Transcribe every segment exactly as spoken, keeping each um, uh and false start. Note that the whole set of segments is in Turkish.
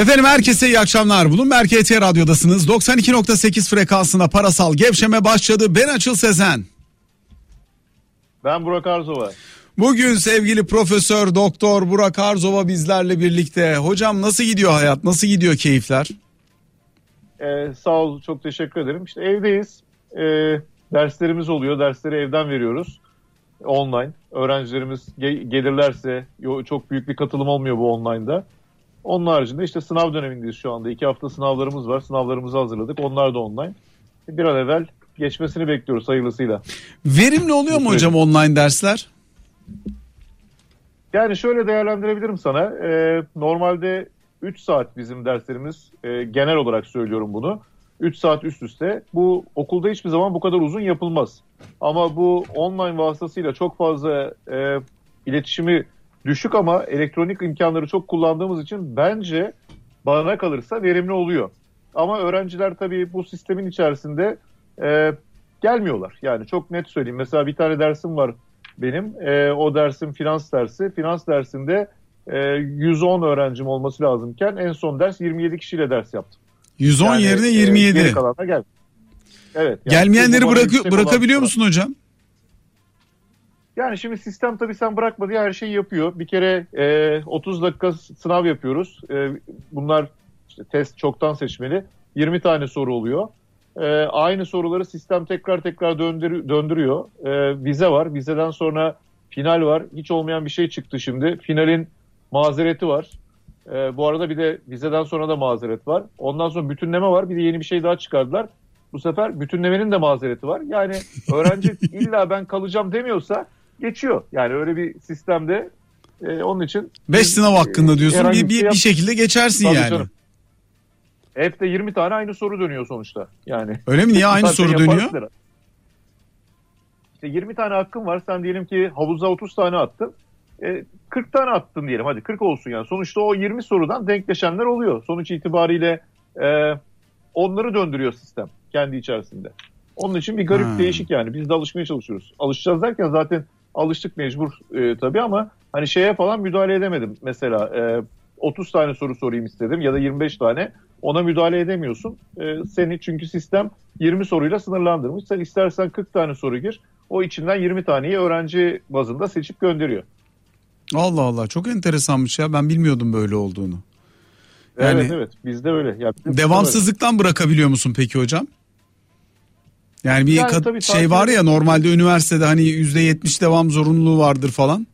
Efendim herkese iyi akşamlar. Bulunberg H T Radyo'dasınız. doksan iki nokta sekiz frekansında parasal gevşeme başladı. Ben Açıl Sezen. Ben Burak Arzova. Bugün sevgili Profesör Doktor Burak Arzova bizlerle birlikte. Hocam nasıl gidiyor hayat? Nasıl gidiyor keyifler? Ee, sağ ol, çok teşekkür ederim. İşte evdeyiz. Ee, derslerimiz oluyor. Dersleri evden veriyoruz. Online. Öğrencilerimiz ge- gelirlerse çok büyük bir katılım olmuyor bu online'da. Onun haricinde işte sınav dönemindeyiz şu anda. İki hafta sınavlarımız var. Sınavlarımızı hazırladık. Onlar da online. Bir an evvel geçmesini bekliyoruz hayırlısıyla. Verimli oluyor mu hocam online dersler? Yani şöyle değerlendirebilirim sana. Ee, normalde üç saat bizim derslerimiz. E, genel olarak söylüyorum bunu. üç saat üst üste. Bu okulda hiçbir zaman bu kadar uzun yapılmaz. Ama bu online vasıtasıyla çok fazla e, iletişimi düşük ama elektronik imkanları çok kullandığımız için bence bana kalırsa verimli oluyor. Ama öğrenciler tabii bu sistemin içerisinde e, gelmiyorlar. Yani çok net söyleyeyim. Mesela bir tane dersim var benim. E, o dersim finans dersi. Finans dersinde e, yüz on öğrencim olması lazımken en son ders yirmi yedi kişiyle ders yaptım. yüz on yani, yerine yirmi yedi. E, geri kalanlar gelmiyor. Evet. Yani gelmeyenleri bırak- bırakabiliyor musun hocam? Yani şimdi sistem tabii sen bırakma diye her şeyi yapıyor. Bir kere e, otuz dakika sınav yapıyoruz. E, bunlar işte test çoktan seçmeli. yirmi tane soru oluyor. E, aynı soruları sistem tekrar tekrar döndür- döndürüyor. E, vize var. Vizeden sonra final var. Hiç olmayan bir şey çıktı şimdi. Finalin mazereti var. E, bu arada bir de vizeden sonra da mazeret var. Ondan sonra bütünleme var. Bir de yeni bir şey daha çıkardılar. Bu sefer bütünlemenin de mazereti var. Yani öğrenci illa ben kalacağım demiyorsa geçiyor. Yani öyle bir sistemde e, onun için... beş sınav hakkında diyorsun. Bir, bir, bir şekilde geçersin tabii yani. Canım. Hep de yirmi tane aynı soru dönüyor sonuçta. Yani. Öyle mi? Niye aynı soru dönüyor? Lira. İşte yirmi tane hakkın var. Sen diyelim ki havuza otuz tane attın. E, kırk tane attın diyelim. Hadi kırk olsun yani. Sonuçta o yirmi sorudan denkleşenler oluyor. Sonuç itibariyle e, onları döndürüyor sistem kendi içerisinde. Onun için bir garip hmm. değişik yani. Biz de alışmaya çalışıyoruz. Alışacağız derken zaten... Alıştık mecbur e, tabii ama hani şeye falan müdahale edemedim. Mesela e, otuz tane soru sorayım istedim ya da yirmi beş tane. Ona müdahale edemiyorsun. E, seni çünkü sistem yirmi soruyla sınırlandırmış. Sen istersen kırk tane soru gir. O içinden yirmi taneyi öğrenci bazında seçip gönderiyor. Allah Allah, çok enteresanmış ya. Ben bilmiyordum böyle olduğunu. Yani, evet evet bizde öyle. Ya, biz devamsızlıktan öyle. Bırakabiliyor musun peki hocam? Yani bir yani kat- şey var ya normalde üniversitede hani yüzde yetmiş devam zorunluluğu vardır falan.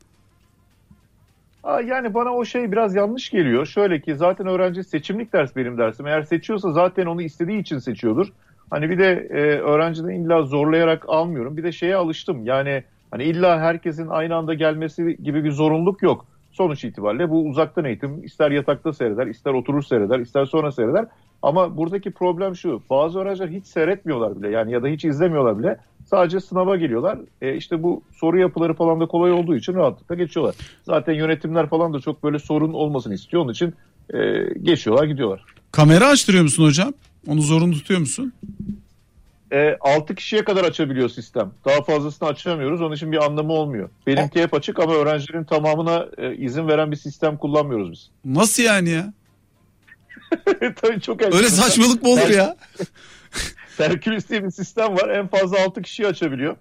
Yani bana o şey biraz yanlış geliyor. Şöyle ki zaten öğrenci seçimlik ders benim dersim. Eğer seçiyorsa zaten onu istediği için seçiyordur. Hani bir de e, öğrenciden illa zorlayarak almıyorum. Bir de şeye alıştım. Yani hani illa herkesin aynı anda gelmesi gibi bir zorunluluk yok. Sonuç itibariyle bu uzaktan eğitim ister yatakta seyreder, ister oturur seyreder, ister sonra seyreder. Ama buradaki problem şu, bazı öğrenciler hiç seyretmiyorlar bile yani ya da hiç izlemiyorlar bile. Sadece sınava geliyorlar. E işte bu soru yapıları falan da kolay olduğu için rahatlıkla geçiyorlar. Zaten yönetimler falan da çok böyle sorun olmasını istiyor. Onun için e, geçiyorlar, gidiyorlar. Kamera açtırıyor musun hocam? Onu zorunlu tutuyor musun? E, altı kişiye kadar açabiliyor sistem. Daha fazlasını açamıyoruz. Onun için bir anlamı olmuyor. Benimki hep açık ama öğrencilerin tamamına e, izin veren bir sistem kullanmıyoruz biz. Nasıl yani ya? Tabii çok öyle enteresan. Saçmalık mı olur ya? Perculus diye bir sistem var. En fazla altı kişiyi açabiliyor.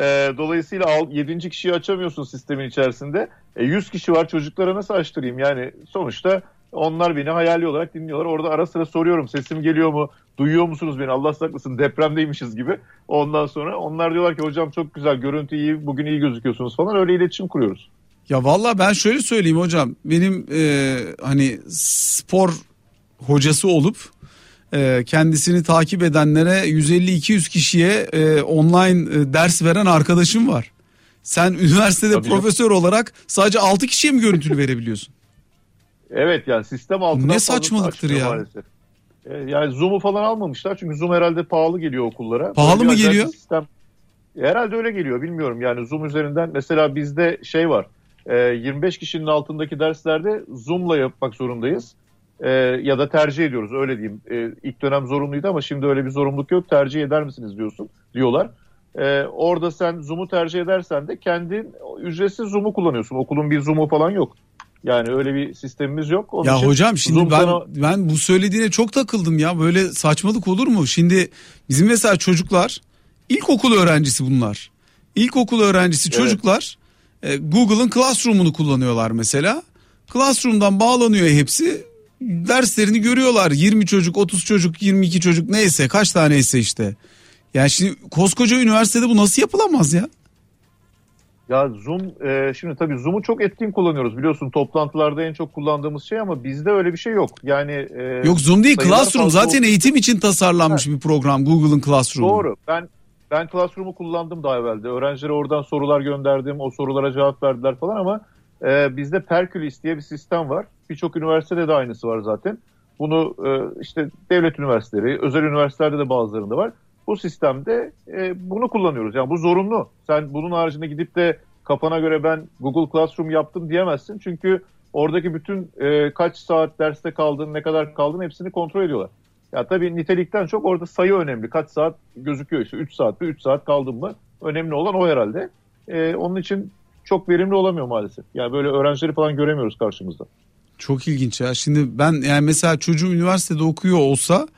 E, dolayısıyla yedinci kişiyi açamıyorsun sistemin içerisinde. E, yüz kişi var, çocuklara nasıl açtırayım? Yani sonuçta onlar beni hayali olarak dinliyorlar. Orada ara sıra soruyorum. Sesim geliyor mu? Duyuyor musunuz beni? Allah saklasın, depremdeymişiz gibi. Ondan sonra onlar diyorlar ki hocam çok güzel, görüntü iyi, bugün iyi gözüküyorsunuz falan. Öyle iletişim kuruyoruz. Ya vallahi ben şöyle söyleyeyim hocam. Benim e, hani spor hocası olup e, kendisini takip edenlere yüz elli iki yüz kişiye e, online e, ders veren arkadaşım var. Sen üniversitede tabii profesör ya. Olarak sadece altı kişiye mi görüntülü verebiliyorsun? Evet yani sistem altından ne saçmalıktır ya. Maalesef. E, yani Zoom'u falan almamışlar çünkü Zoom herhalde pahalı geliyor okullara. Pahalı mı geliyor? Sistem, herhalde öyle geliyor, bilmiyorum yani Zoom üzerinden mesela bizde şey var e, yirmi beş kişinin altındaki derslerde Zoom'la yapmak zorundayız. E, ya da tercih ediyoruz öyle diyeyim. E, ilk dönem zorunluydu ama şimdi öyle bir zorunluluk yok. Tercih eder misiniz diyorsun diyorlar. E, orada sen Zoom'u tercih edersen de kendin ücretsiz Zoom'u kullanıyorsun. Okulun bir Zoom'u falan yok. Yani öyle bir sistemimiz yok. Onun ya için hocam şimdi Zoom ben sana... ben bu söylediğine çok takıldım ya. Böyle saçmalık olur mu? Şimdi bizim mesela çocuklar, ilkokul öğrencisi bunlar. İlkokul öğrencisi evet. çocuklar e, Google'ın Classroom'unu kullanıyorlar mesela. Classroom'dan bağlanıyor hepsi. Derslerini görüyorlar. yirmi çocuk, otuz çocuk, yirmi iki çocuk neyse kaç taneyse işte. Yani şimdi koskoca üniversitede bu nasıl yapılamaz ya? Ya Zoom, e, şimdi tabii Zoom'u çok etkin kullanıyoruz biliyorsun, toplantılarda en çok kullandığımız şey, ama bizde öyle bir şey yok. Yani e, yok Zoom değil, Classroom zaten o... eğitim için tasarlanmış evet. bir program Google'ın Classroom'u. Doğru. Ben ben Classroom'u kullandım daha evvelde. Öğrencilere oradan sorular gönderdim, o sorulara cevap verdiler falan, ama e, bizde Perculus diye bir sistem var. Birçok üniversitede de aynısı var zaten. Bunu e, işte devlet üniversiteleri, özel üniversitelerde de bazılarında var. Bu sistemde e, bunu kullanıyoruz. Yani bu zorunlu. Sen bunun haricinde gidip de kafana göre ben Google Classroom yaptım diyemezsin. Çünkü oradaki bütün e, kaç saat derste kaldın, ne kadar kaldın hepsini kontrol ediyorlar. Ya tabii nitelikten çok orada sayı önemli. Kaç saat gözüküyor işte, üç saat mi, üç saat kaldın mı? Önemli olan o herhalde. E, onun için çok verimli olamıyor maalesef. Yani böyle öğrencileri falan göremiyoruz karşımızda. Çok ilginç ya. Şimdi ben yani mesela çocuğum üniversitede okuyor olsa...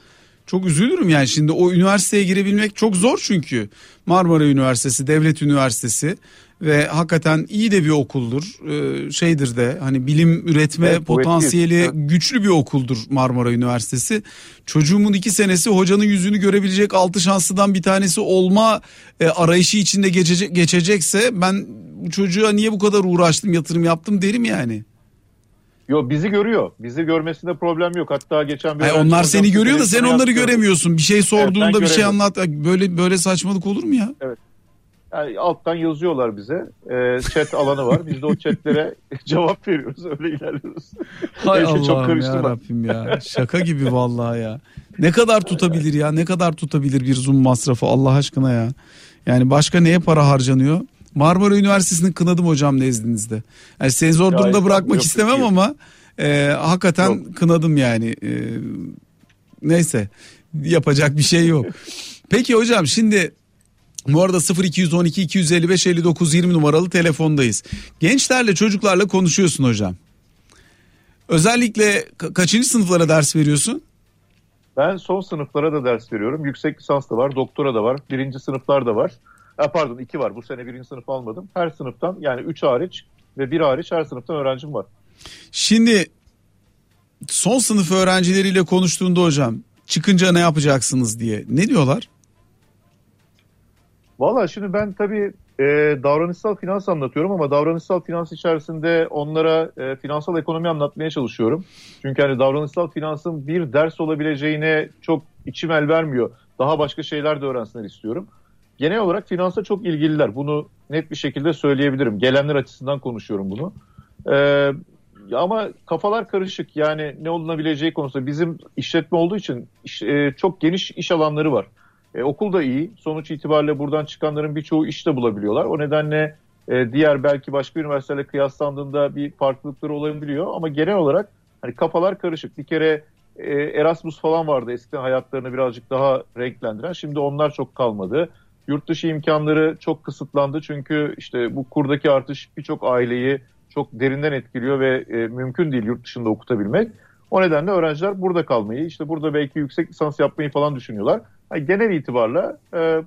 Çok üzülürüm yani, şimdi o üniversiteye girebilmek çok zor çünkü. Marmara Üniversitesi devlet üniversitesi ve hakikaten iyi de bir okuldur. Ee, şeydir de hani bilim üretme evet, potansiyeli evet. güçlü bir okuldur Marmara Üniversitesi. Çocuğumun iki senesi hocanın yüzünü görebilecek altı şanslıdan bir tanesi olma e, arayışı içinde geçecek, geçecekse ben çocuğa niye bu kadar uğraştım, yatırım yaptım derim yani. Yo, bizi görüyor. Bizi görmesinde problem yok. Hatta geçen bir... Hayır, onlar seni görüyor da sen onları göremiyorsun. Bir şey sorduğunda evet, bir şey anlat. Böyle böyle saçmalık olur mu ya? Evet. Yani alttan yazıyorlar bize. E, chat alanı var. Biz de o chatlere cevap veriyoruz. Öyle ilerliyoruz. Hay Allah'ım ya Rabbim ya. Şaka gibi vallahi ya. Ne kadar tutabilir ya? Ne kadar tutabilir bir Zoom masrafı Allah aşkına ya? Yani başka neye para harcanıyor? Marmara Üniversitesi'ni kınadım hocam nezdinizde. Yani seni zor durumda ya, bırakmak yok, istemem yok. ama e, hakikaten yok. kınadım yani. E, neyse, yapacak bir şey yok. Peki hocam şimdi bu arada sıfır iki on iki iki yüz elli beş elli dokuz yirmi numaralı telefondayız. Gençlerle, çocuklarla konuşuyorsun hocam. Özellikle kaçıncı sınıflara ders veriyorsun? Ben son sınıflara da ders veriyorum. Yüksek lisans da var, doktora da var, birinci sınıflar da var. Pardon, iki var. Bu sene birinci sınıf almadım. Her sınıftan, yani üç hariç ve bir hariç her sınıftan öğrencim var. Şimdi son sınıf öğrencileriyle konuştuğunda hocam çıkınca ne yapacaksınız diye ne diyorlar? Valla şimdi ben tabii e, davranışsal finans anlatıyorum ama davranışsal finans içerisinde onlara e, finansal ekonomi anlatmaya çalışıyorum. Çünkü hani davranışsal finansın bir ders olabileceğine çok içim el vermiyor. Daha başka şeyler de öğrensinler istiyorum. Genel olarak finansa çok ilgililer. Bunu net bir şekilde söyleyebilirim. Gelenler açısından konuşuyorum bunu. Ee, ama kafalar karışık. Yani ne olunabileceği konusunda bizim işletme olduğu için iş, e, çok geniş iş alanları var. E, okul da iyi. Sonuç itibariyle buradan çıkanların birçoğu iş de bulabiliyorlar. O nedenle e, diğer belki başka üniversitelerle kıyaslandığında bir farklılıkları olabiliyor. Ama genel olarak hani kafalar karışık. Bir kere e, Erasmus falan vardı. Eskiden hayatlarını birazcık daha renklendiren. Şimdi onlar çok kalmadı. Yurt dışı imkanları çok kısıtlandı çünkü işte bu kurdaki artış birçok aileyi çok derinden etkiliyor ve e, mümkün değil yurt dışında okutabilmek. O nedenle öğrenciler burada kalmayı, işte burada belki yüksek lisans yapmayı falan düşünüyorlar. Yani genel itibarla e,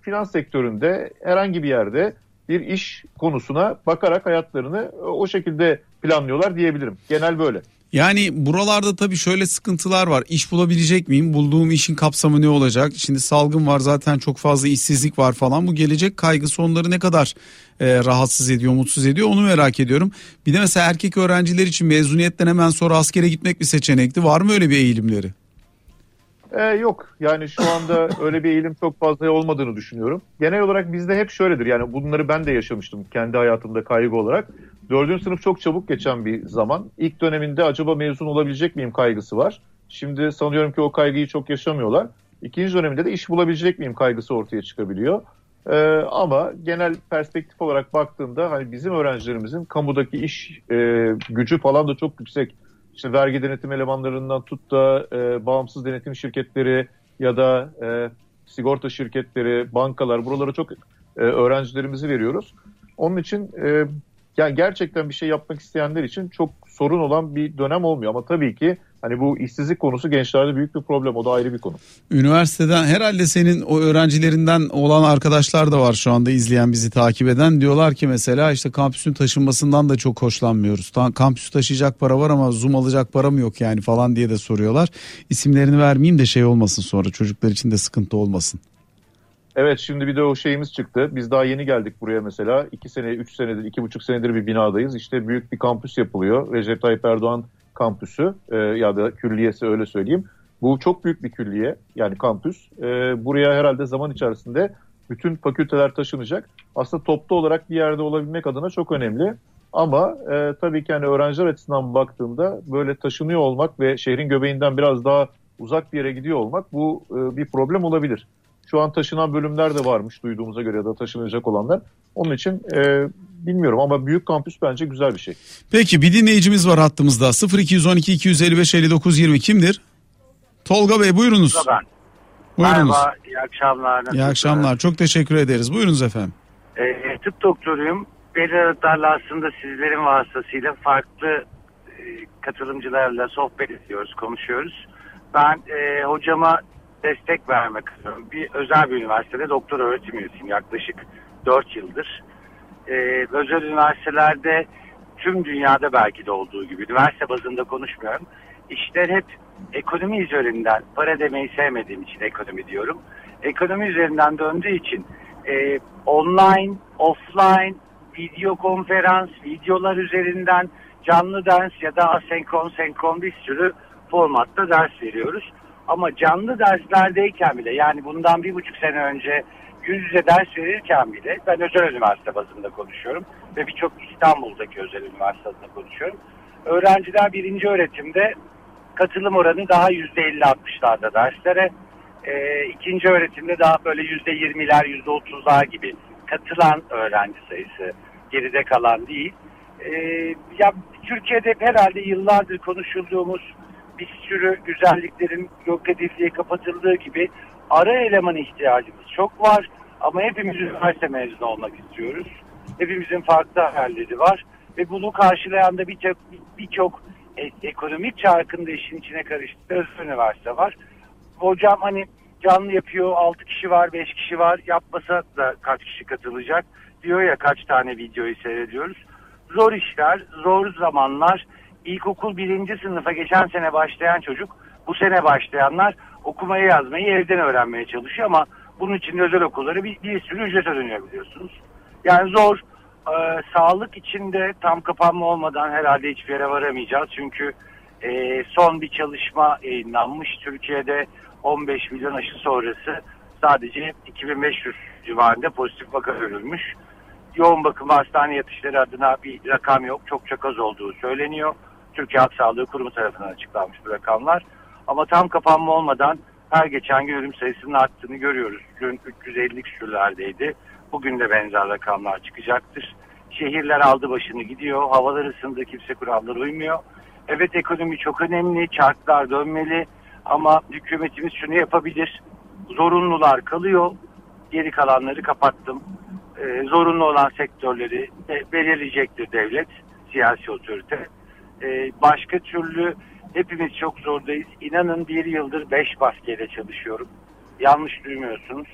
finans sektöründe herhangi bir yerde bir iş konusuna bakarak hayatlarını e, o şekilde planlıyorlar diyebilirim. Genel böyle. Yani buralarda tabii şöyle sıkıntılar var. İş bulabilecek miyim? Bulduğum işin kapsamı ne olacak? Şimdi salgın var zaten, çok fazla işsizlik var falan. Bu gelecek kaygısı onları ne kadar e, rahatsız ediyor, mutsuz ediyor onu merak ediyorum. Bir de mesela erkek öğrenciler için mezuniyetten hemen sonra askere gitmek bir seçenekti. Var mı öyle bir eğilimleri? Ee, yok yani şu anda öyle bir eğilim çok fazla olmadığını düşünüyorum. Genel olarak bizde hep şöyledir, yani bunları ben de yaşamıştım kendi hayatımda kaygı olarak. Dördüncü sınıf çok çabuk geçen bir zaman. İlk döneminde acaba mezun olabilecek miyim kaygısı var. Şimdi sanıyorum ki o kaygıyı çok yaşamıyorlar. İkinci döneminde de iş bulabilecek miyim kaygısı ortaya çıkabiliyor. Ee, ama genel perspektif olarak baktığımda hani bizim öğrencilerimizin kamudaki iş e, gücü falan da çok yüksek. İşte vergi denetim elemanlarından tut da e, bağımsız denetim şirketleri ya da e, sigorta şirketleri, bankalar, buralara çok e, öğrencilerimizi veriyoruz. Onun için... E, yani gerçekten bir şey yapmak isteyenler için çok sorun olan bir dönem olmuyor. Ama tabii ki hani bu işsizlik konusu gençlerde büyük bir problem. O da ayrı bir konu. Üniversiteden herhalde senin o öğrencilerinden olan arkadaşlar da var şu anda izleyen, bizi takip eden. Diyorlar ki mesela işte kampüsün taşınmasından da çok hoşlanmıyoruz. Kampüsü taşıyacak para var ama Zoom alacak para mı yok yani falan diye de soruyorlar. İsimlerini vermeyeyim de şey olmasın, sonra çocuklar için de sıkıntı olmasın. Evet, şimdi bir de o şeyimiz çıktı. Biz daha yeni geldik buraya mesela. İki sene, üç senedir, iki buçuk senedir bir binadayız. İşte büyük bir kampüs yapılıyor. Recep Tayyip Erdoğan kampüsü e, ya da külliyesi, öyle söyleyeyim. Bu çok büyük bir külliye, yani kampüs. E, buraya herhalde zaman içerisinde bütün fakülteler taşınacak. Aslında toplu olarak bir yerde olabilmek adına çok önemli. Ama e, tabii ki hani öğrenciler açısından baktığımda böyle taşınıyor olmak ve şehrin göbeğinden biraz daha uzak bir yere gidiyor olmak, bu e, bir problem olabilir. Şu an taşınan bölümler de varmış duyduğumuza göre, ya da taşınacak olanlar. Onun için e, bilmiyorum ama büyük kampüs bence güzel bir şey. Peki, bir dinleyicimiz var hattımızda. sıfır iki yüz on iki iki yüz elli beş elli dokuz yirmi kimdir? Tolga Bey, buyurunuz. Tolga ben. Buyurunuz. Merhaba, iyi akşamlar. İyi akşamlar, çok teşekkür ederiz. Buyurunuz efendim. E, tıp doktoruyum. Belirtilerle aslında sizlerin vasıtasıyla farklı e, katılımcılarla sohbet ediyoruz, konuşuyoruz. Ben e, hocama destek vermek istiyorum. Bir özel bir üniversitede doktor öğretim üyesiyim yaklaşık dört yıldır. Ee, özel üniversitelerde tüm dünyada belki de olduğu gibi, üniversite bazında konuşmuyorum, İşler hep ekonomi üzerinden, para demeyi sevmediğim için ekonomi diyorum, ekonomi üzerinden döndüğü için e, online, offline, video konferans, videolar üzerinden canlı ders ya da asenkron, senkron bir sürü formatta ders veriyoruz. Ama canlı derslerdeyken bile, yani bundan bir buçuk sene önce yüz yüze ders verirken bile, ben özel üniversite bazında konuşuyorum ve birçok İstanbul'daki özel üniversite bazında konuşuyorum. Öğrenciler birinci öğretimde katılım oranı daha yüzde elli altmışlarda derslere, e, ikinci öğretimde daha böyle yüzde yirmiler, yüzde otuzlar gibi katılan öğrenci sayısı, geride kalan değil. E, ya Türkiye'de herhalde yıllardır konuşulduğumuz bir sürü güzelliklerin yok edildiği, kapatıldığı gibi ara eleman ihtiyacımız çok var. Ama hepimiz üniversite mezunu olmak istiyoruz. Hepimizin farklı hayalleri var. Ve bunu karşılayan da birçok birçok ekonomik çarkın da işin içine karıştığı üniversite var. Hocam hani canlı yapıyor, altı kişi var, beş kişi var, yapmasa da kaç kişi katılacak diyor ya, kaç tane videoyu seyrediyoruz. Zor işler, zor zamanlar. İlkokul birinci sınıfa geçen sene başlayan çocuk, bu sene başlayanlar okumayı yazmayı evden öğrenmeye çalışıyor ama bunun için de özel okulları bir, bir sürü ücret ödeniyor, biliyorsunuz. Yani zor, e, sağlık içinde tam kapanma olmadan herhalde hiçbir yere varamayacağız. Çünkü e, son bir çalışma yayınlanmış. Türkiye'de on beş milyon aşı sonrası sadece iki bin beş yüz civarında pozitif vaka görülmüş. Yoğun bakım hastane yatışları adına bir rakam yok. Çok çok az olduğu söyleniyor. Türkiye Halk Sağlığı Kurumu tarafından açıklanmış bu rakamlar. Ama tam kapanma olmadan her geçen gün ölüm sayısının arttığını görüyoruz. Dün üç yüz elli küsürlerdeydi. Bugün de benzer rakamlar çıkacaktır. Şehirler aldı başını gidiyor. Havalar ısındı, kimse kurallara uymuyor. Evet, ekonomi çok önemli. Çarklar dönmeli. Ama hükümetimiz şunu yapabilir. Zorunlular kalıyor. Geri kalanları kapattım. E, zorunlu olan sektörleri de belirleyecektir devlet, siyasi otorite. E, başka türlü hepimiz çok zordayız. İnanın bir yıldır beş maskeyle çalışıyorum. Yanlış duymuyorsunuz.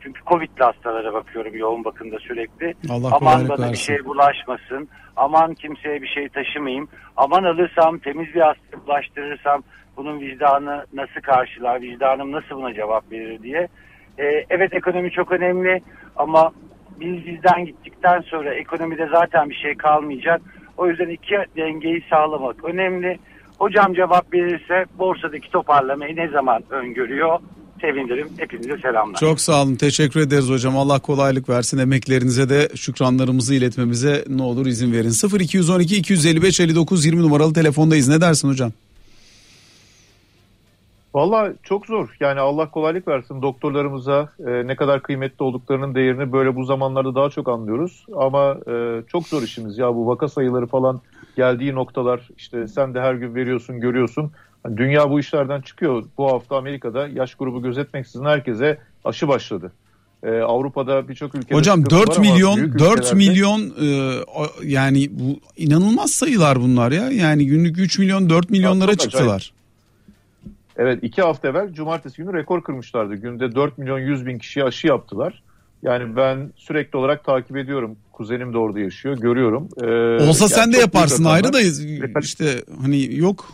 Çünkü Covid'li hastalara bakıyorum yoğun bakımda sürekli. Allah aman bana versin, bir şey bulaşmasın. Aman kimseye bir şey taşımayayım. Aman alırsam, temiz bir hasta bulaştırırsam bunun vicdanı nasıl karşılar, vicdanım nasıl buna cevap verir diye. E, evet, ekonomi çok önemli ama biz bizden gittikten sonra ekonomide zaten bir şey kalmayacak. O yüzden iki dengeyi sağlamak önemli. Hocam cevap verirse borsadaki toparlamayı ne zaman öngörüyor? Sevinirim. Hepinize selamlar. Çok sağ olun. Teşekkür ederiz hocam. Allah kolaylık versin. Emeklerinize de şükranlarımızı iletmemize ne olur izin verin. sıfır iki yüz on iki iki yüz elli beş elli dokuz yirmi numaralı telefondayız. Ne dersin hocam? Vallahi çok zor. Yani Allah kolaylık versin doktorlarımıza, e, ne kadar kıymetli olduklarının değerini böyle bu zamanlarda daha çok anlıyoruz. Ama e, çok zor işimiz ya, bu vaka sayıları falan geldiği noktalar, işte sen de her gün veriyorsun, görüyorsun. Yani dünya bu işlerden çıkıyor. Bu hafta Amerika'da yaş grubu gözetmeksizin herkese aşı başladı. Avrupa'da birçok ülkede hocam dört milyon dört milyon ülkelerde... e, yani bu inanılmaz sayılar bunlar ya. Yani günlük üç milyon dört milyonlara aslında çıktılar. Acayip. Evet, iki hafta evvel cumartesi günü rekor kırmışlardı. Günde dört milyon yüz bin kişiye aşı yaptılar. Yani ben sürekli olarak takip ediyorum. Kuzenim de orada yaşıyor, görüyorum. Ee, Olsa yani sen de yaparsın ayrı da işte hani yok.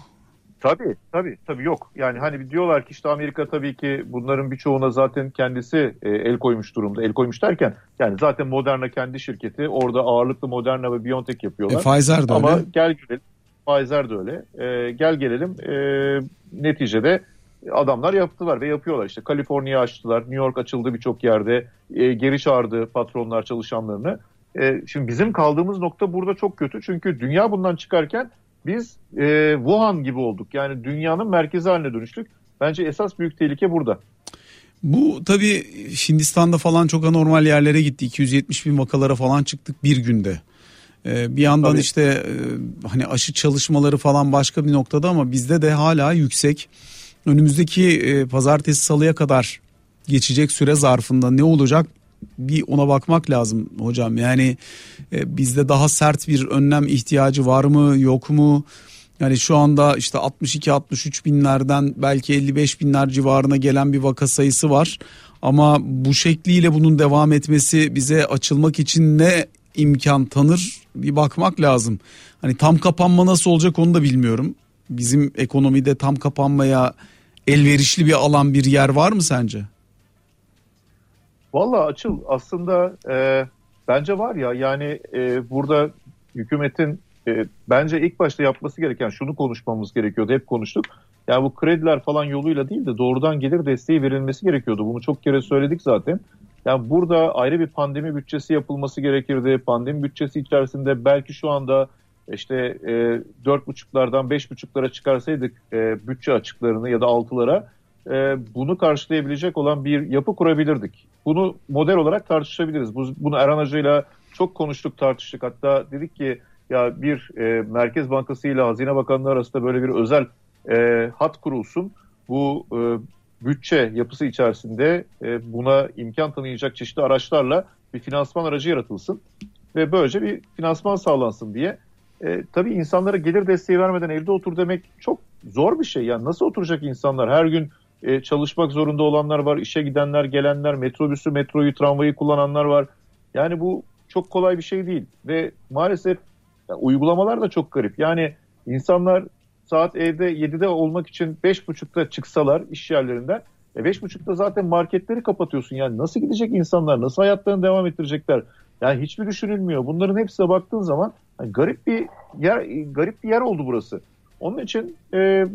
Tabii tabii tabii yok. Yani hani diyorlar ki işte Amerika tabii ki bunların birçoğuna zaten kendisi el koymuş durumda. El koymuş derken yani zaten Moderna kendi şirketi, orada ağırlıklı Moderna ve BioNTech yapıyorlar. E, Pfizer de öyle. Ama gel gelelim Pfizer de öyle. E, gel gelelim e, neticede adamlar yaptılar ve yapıyorlar. İşte Kaliforniya açtılar, New York açıldı birçok yerde, e, geri çağırdı patronlar çalışanlarını. E, şimdi bizim kaldığımız nokta burada çok kötü çünkü dünya bundan çıkarken biz e, Wuhan gibi olduk. Yani dünyanın merkezi haline dönüştük. Bence esas büyük tehlike burada. Bu tabii Hindistan'da falan çok anormal yerlere gitti. iki yüz yetmiş bin vakalara falan çıktık bir günde. Ee, bir yandan tabii. işte e, hani aşı çalışmaları falan başka bir noktada ama bizde de hala yüksek. Önümüzdeki e, pazartesi salıya kadar geçecek süre zarfında ne olacak? Bir ona bakmak lazım hocam. Yani e, bizde daha sert bir önlem ihtiyacı var mı yok mu? Yani şu anda işte altmış iki altmış üç binlerden belki elli beş binler civarına gelen bir vaka sayısı var. Ama bu şekliyle bunun devam etmesi bize açılmak için ne imkan tanır? Bir bakmak lazım. Hani tam kapanma nasıl olacak onu da bilmiyorum. Bizim ekonomide tam kapanmaya elverişli bir alan, bir yer var mı sence? Vallahi Açıl aslında e, bence var ya yani e, burada hükümetin e, bence ilk başta yapması gereken şunu konuşmamız gerekiyordu, hep konuştuk. Yani bu krediler falan yoluyla değil de doğrudan gelir desteği verilmesi gerekiyordu. Bunu çok kere söyledik zaten. Yani burada ayrı bir pandemi bütçesi yapılması gerekirdi. Pandemi bütçesi içerisinde belki şu anda işte e, dört buçuklardan beş buçuklara çıkarsaydık e, bütçe açıklarını ya da altılara bunu karşılayabilecek olan bir yapı kurabilirdik. Bunu model olarak tartışabiliriz. Bunu Erhan Acı'yla çok konuştuk, tartıştık. Hatta dedik ki ya bir e, Merkez Bankası ile Hazine Bakanlığı arasında böyle bir özel e, hat kurulsun. Bu e, bütçe yapısı içerisinde e, buna imkan tanıyacak çeşitli araçlarla bir finansman aracı yaratılsın ve böylece bir finansman sağlansın diye. E, tabii insanlara gelir desteği vermeden evde otur demek çok zor bir şey. Yani nasıl oturacak insanlar? Her gün Ee, çalışmak zorunda olanlar var, işe gidenler, gelenler, metrobüsü, metroyu, tramvayı kullananlar var. Yani bu çok kolay bir şey değil ve maalesef yani uygulamalar da çok garip. Yani insanlar saat evde yedide olmak için beş buçukta çıksalar iş yerlerinden, e beş buçukta zaten marketleri kapatıyorsun. Yani nasıl gidecek insanlar, nasıl hayatlarını devam ettirecekler? Yani hiçbir düşünülmüyor. Bunların hepsine baktığın zaman yani garip bir yer, garip bir yer oldu burası. Onun için e,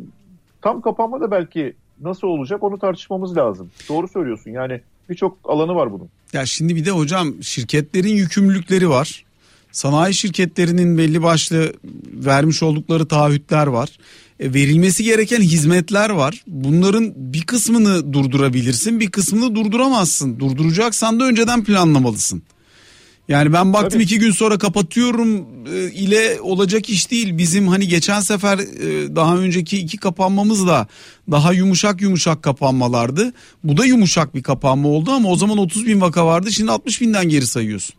tam kapanma da belki nasıl olacak onu tartışmamız lazım. Doğru söylüyorsun yani birçok alanı var bunun. Ya şimdi bir de hocam şirketlerin yükümlülükleri var. Sanayi şirketlerinin belli başlı vermiş oldukları taahhütler var. E, verilmesi gereken hizmetler var. Bunların bir kısmını durdurabilirsin, bir kısmını durduramazsın. Durduracaksan da önceden planlamalısın. Yani ben baktım tabii. iki gün sonra kapatıyorum e, ile olacak iş değil. Bizim hani geçen sefer e, daha önceki iki kapanmamız da daha yumuşak yumuşak kapanmalardı. Bu da yumuşak bir kapanma oldu ama o zaman otuz bin vaka vardı. Şimdi altmış binden geri sayıyorsun.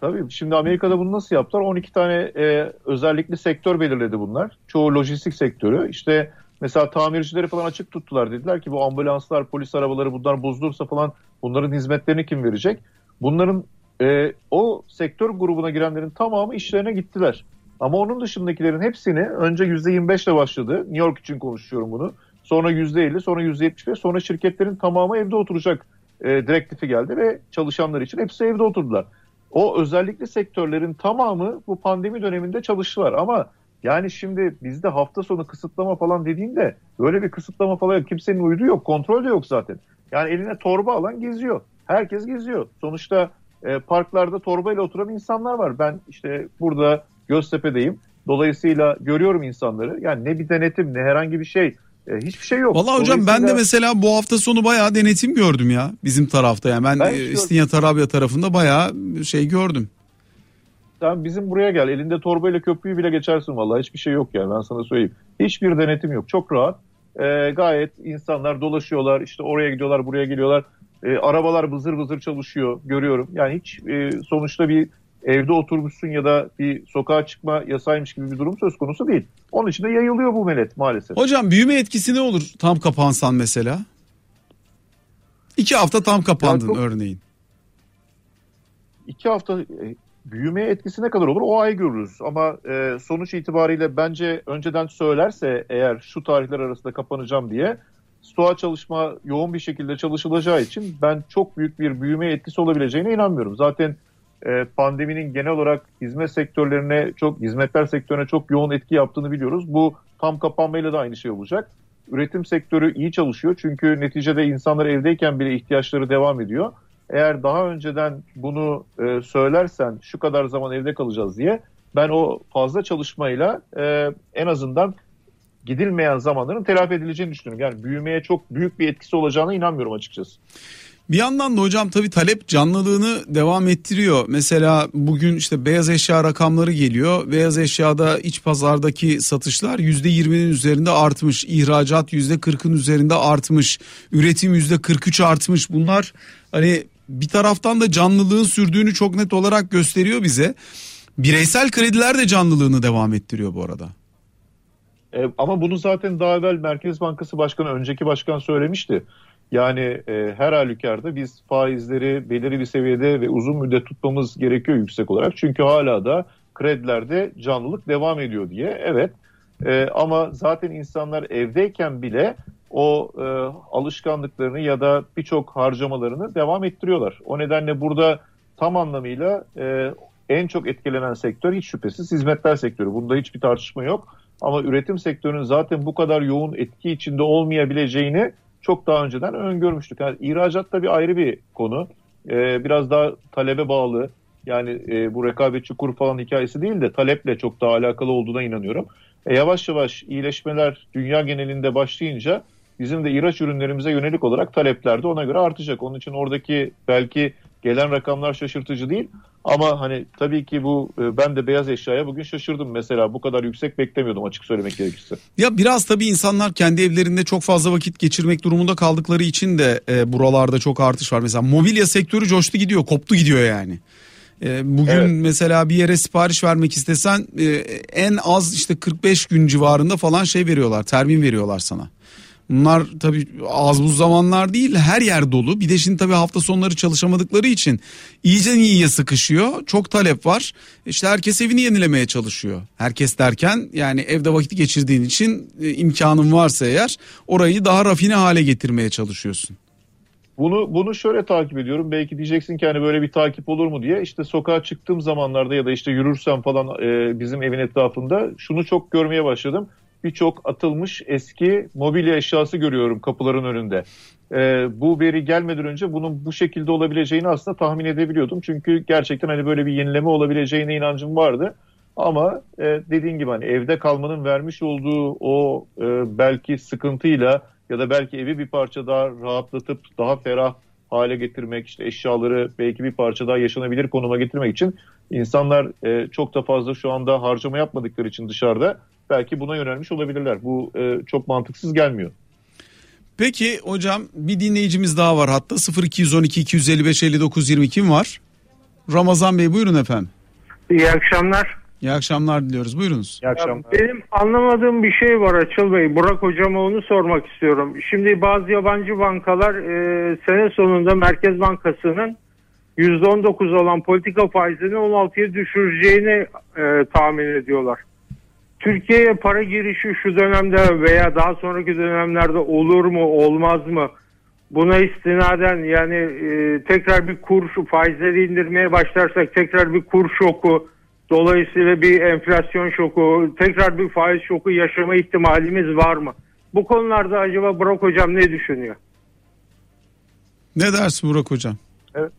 Tabii şimdi Amerika'da bunu nasıl yaptılar? on iki tane e, özellikle sektör belirledi bunlar. Çoğu lojistik sektörü. İşte mesela tamircileri falan açık tuttular. Dediler ki bu ambulanslar, polis arabaları bunlar bozulursa falan bunların hizmetlerini kim verecek? Bunların... E, o sektör grubuna girenlerin tamamı işlerine gittiler. Ama onun dışındakilerin hepsini önce yüzde yirmi beş ile başladı. New York için konuşuyorum bunu. Sonra yüzde elli, sonra yüzde yetmiş beş, sonra şirketlerin tamamı evde oturacak e, direktifi geldi ve çalışanlar için hepsi evde oturdular. O özellikle sektörlerin tamamı bu pandemi döneminde çalıştılar. Ama yani şimdi bizde hafta sonu kısıtlama falan dediğinde böyle bir kısıtlama falan yok. Kimsenin uyduğu yok, kontrol de yok zaten. Yani eline torba alan geziyor. Herkes geziyor. Sonuçta parklarda torbayla oturan insanlar var. Ben işte burada Göztepe'deyim. Dolayısıyla görüyorum insanları. Yani ne bir denetim ne herhangi bir şey. E, hiçbir şey yok. Vallahi hocam ben de mesela bu hafta sonu bayağı denetim gördüm ya. Bizim tarafta yani. Ben, ben İstinye Tarabya tarafında bayağı şey gördüm. Sen bizim buraya gel. Elinde torbayla köprüyü bile geçersin vallahi. Hiçbir şey yok yani ben sana söyleyeyim. Hiçbir denetim yok. Çok rahat. E, gayet insanlar dolaşıyorlar. İşte oraya gidiyorlar buraya geliyorlar. E, arabalar bızır bızır çalışıyor, görüyorum. Yani hiç e, sonuçta bir evde oturmuşsun ya da bir sokağa çıkma yasaymış gibi bir durum söz konusu değil. Onun için de yayılıyor bu melet maalesef. Hocam büyüme etkisi ne olur tam kapansan mesela? İki hafta tam kapandın yani, örneğin. İki hafta e, büyümeye etkisi ne kadar olur o ay görürüz. Ama e, sonuç itibariyle bence önceden söylerse eğer şu tarihler arasında kapanacağım diye... Stoğa çalışma yoğun bir şekilde çalışılacağı için ben çok büyük bir büyüme etkisi olabileceğine inanmıyorum. Zaten e, pandeminin genel olarak hizmet sektörlerine çok, hizmetler sektörüne çok yoğun etki yaptığını biliyoruz. Bu tam kapanmayla da aynı şey olacak. Üretim sektörü iyi çalışıyor çünkü neticede insanlar evdeyken bile ihtiyaçları devam ediyor. Eğer daha önceden bunu e, söylersen şu kadar zaman evde kalacağız diye ben o fazla çalışmayla e, en azından gidilmeyen zamanların telafi edileceğini düşünüyorum. Yani büyümeye çok büyük bir etkisi olacağına inanmıyorum açıkçası. Bir yandan da hocam tabii talep canlılığını devam ettiriyor. Mesela bugün işte beyaz eşya rakamları geliyor. Beyaz eşyada iç pazardaki satışlar yüzde yirminin üzerinde artmış. İhracat yüzde kırkın üzerinde artmış. Üretim yüzde kırk üç artmış. Bunlar hani bir taraftan da canlılığın sürdüğünü çok net olarak gösteriyor bize. Bireysel krediler de canlılığını devam ettiriyor bu arada. Ama bunu zaten daha evvel Merkez Bankası Başkanı, önceki başkan söylemişti. Yani e, her halükarda biz faizleri belirli bir seviyede ve uzun müddet tutmamız gerekiyor yüksek olarak. Çünkü hala da kredilerde canlılık devam ediyor diye. Evet e, ama zaten insanlar evdeyken bile o e, alışkanlıklarını ya da birçok harcamalarını devam ettiriyorlar. O nedenle burada tam anlamıyla e, en çok etkilenen sektör hiç şüphesiz hizmetler sektörü. Bunda hiçbir tartışma yok. Ama üretim sektörünün zaten bu kadar yoğun etki içinde olmayabileceğini çok daha önceden öngörmüştük. Yani ihracat da bir ayrı bir konu. Ee, biraz daha talebe bağlı. Yani e, bu rekabetçi kur falan hikayesi değil de taleple çok daha alakalı olduğuna inanıyorum. E, yavaş yavaş iyileşmeler dünya genelinde başlayınca bizim de ihraç ürünlerimize yönelik olarak talepler de ona göre artacak. Onun için oradaki belki gelen rakamlar şaşırtıcı değil. Ama hani tabii ki bu, ben de beyaz eşyaya bugün şaşırdım mesela, bu kadar yüksek beklemiyordum açık söylemek gerekirse. Ya biraz tabii insanlar kendi evlerinde çok fazla vakit geçirmek durumunda kaldıkları için de e, buralarda çok artış var. Mesela mobilya sektörü coştu gidiyor, koptu gidiyor yani. E, bugün evet. Mesela bir yere sipariş vermek istesen e, en az işte kırk beş gün civarında falan şey veriyorlar, termin veriyorlar sana. Bunlar tabii az buz zamanlar değil, her yer dolu. Bir de şimdi tabii hafta sonları çalışamadıkları için iyice iyiye sıkışıyor. Çok talep var. İşte herkes evini yenilemeye çalışıyor. Herkes derken yani evde vakit geçirdiğin için imkanın varsa eğer orayı daha rafine hale getirmeye çalışıyorsun. Bunu bunu şöyle takip ediyorum. Belki diyeceksin ki hani böyle bir takip olur mu diye. İşte sokağa çıktığım zamanlarda ya da işte yürürsem falan e, bizim evin etrafında şunu çok görmeye başladım. Birçok atılmış eski mobilya eşyası görüyorum kapıların önünde. Ee, bu veri gelmeden önce bunun bu şekilde olabileceğini aslında tahmin edebiliyordum. Çünkü gerçekten hani böyle bir yenileme olabileceğine inancım vardı. Ama e, dediğin gibi hani evde kalmanın vermiş olduğu o e, belki sıkıntıyla ya da belki evi bir parça daha rahatlatıp daha ferah hale getirmek, işte eşyaları belki bir parça daha yaşanabilir konuma getirmek için insanlar e, çok da fazla şu anda harcama yapmadıkları için dışarıda belki buna yönelmiş olabilirler. Bu e, çok mantıksız gelmiyor. Peki hocam bir dinleyicimiz daha var hatta. sıfır iki yüz on iki iki yüz elli beş elli dokuz yirmi kim var? Ramazan Bey buyurun efendim. İyi akşamlar. İyi akşamlar diliyoruz. Buyurunuz. İyi akşamlar. Benim anlamadığım bir şey var Açıl Bey. Burak hocama onu sormak istiyorum. Şimdi bazı yabancı bankalar e, sene sonunda Merkez Bankası'nın yüzde on dokuz olan politika faizini on altıya düşüreceğini e, tahmin ediyorlar. Türkiye'ye para girişi şu dönemde veya daha sonraki dönemlerde olur mu olmaz mı? Buna istinaden yani e, tekrar bir kur, faizleri indirmeye başlarsak tekrar bir kur şoku, dolayısıyla bir enflasyon şoku, tekrar bir faiz şoku yaşama ihtimalimiz var mı? Bu konularda acaba Burak hocam ne düşünüyor? Ne dersin Burak hocam? Evet.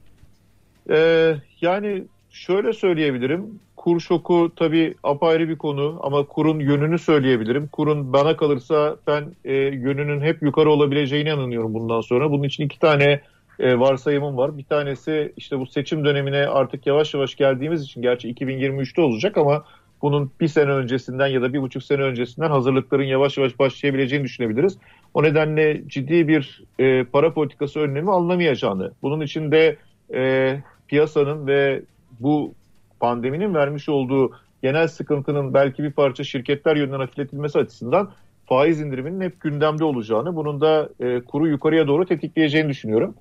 Ee, yani şöyle söyleyebilirim. Kur şoku tabii apayrı bir konu ama kurun yönünü söyleyebilirim. Kurun bana kalırsa ben e, yönünün hep yukarı olabileceğine inanıyorum bundan sonra. Bunun için iki tane e, varsayımım var. Bir tanesi işte bu seçim dönemine artık yavaş yavaş geldiğimiz için, gerçi iki bin yirmi üçte olacak ama bunun bir sene öncesinden ya da bir buçuk sene öncesinden hazırlıkların yavaş yavaş başlayabileceğini düşünebiliriz. O nedenle ciddi bir e, para politikası önlemi alınamayacağını, bunun için de e, piyasanın ve bu pandeminin vermiş olduğu genel sıkıntının belki bir parça şirketler yönünden hafifletilmesi açısından faiz indiriminin hep gündemde olacağını, bunun da e, kuru yukarıya doğru tetikleyeceğini düşünüyorum.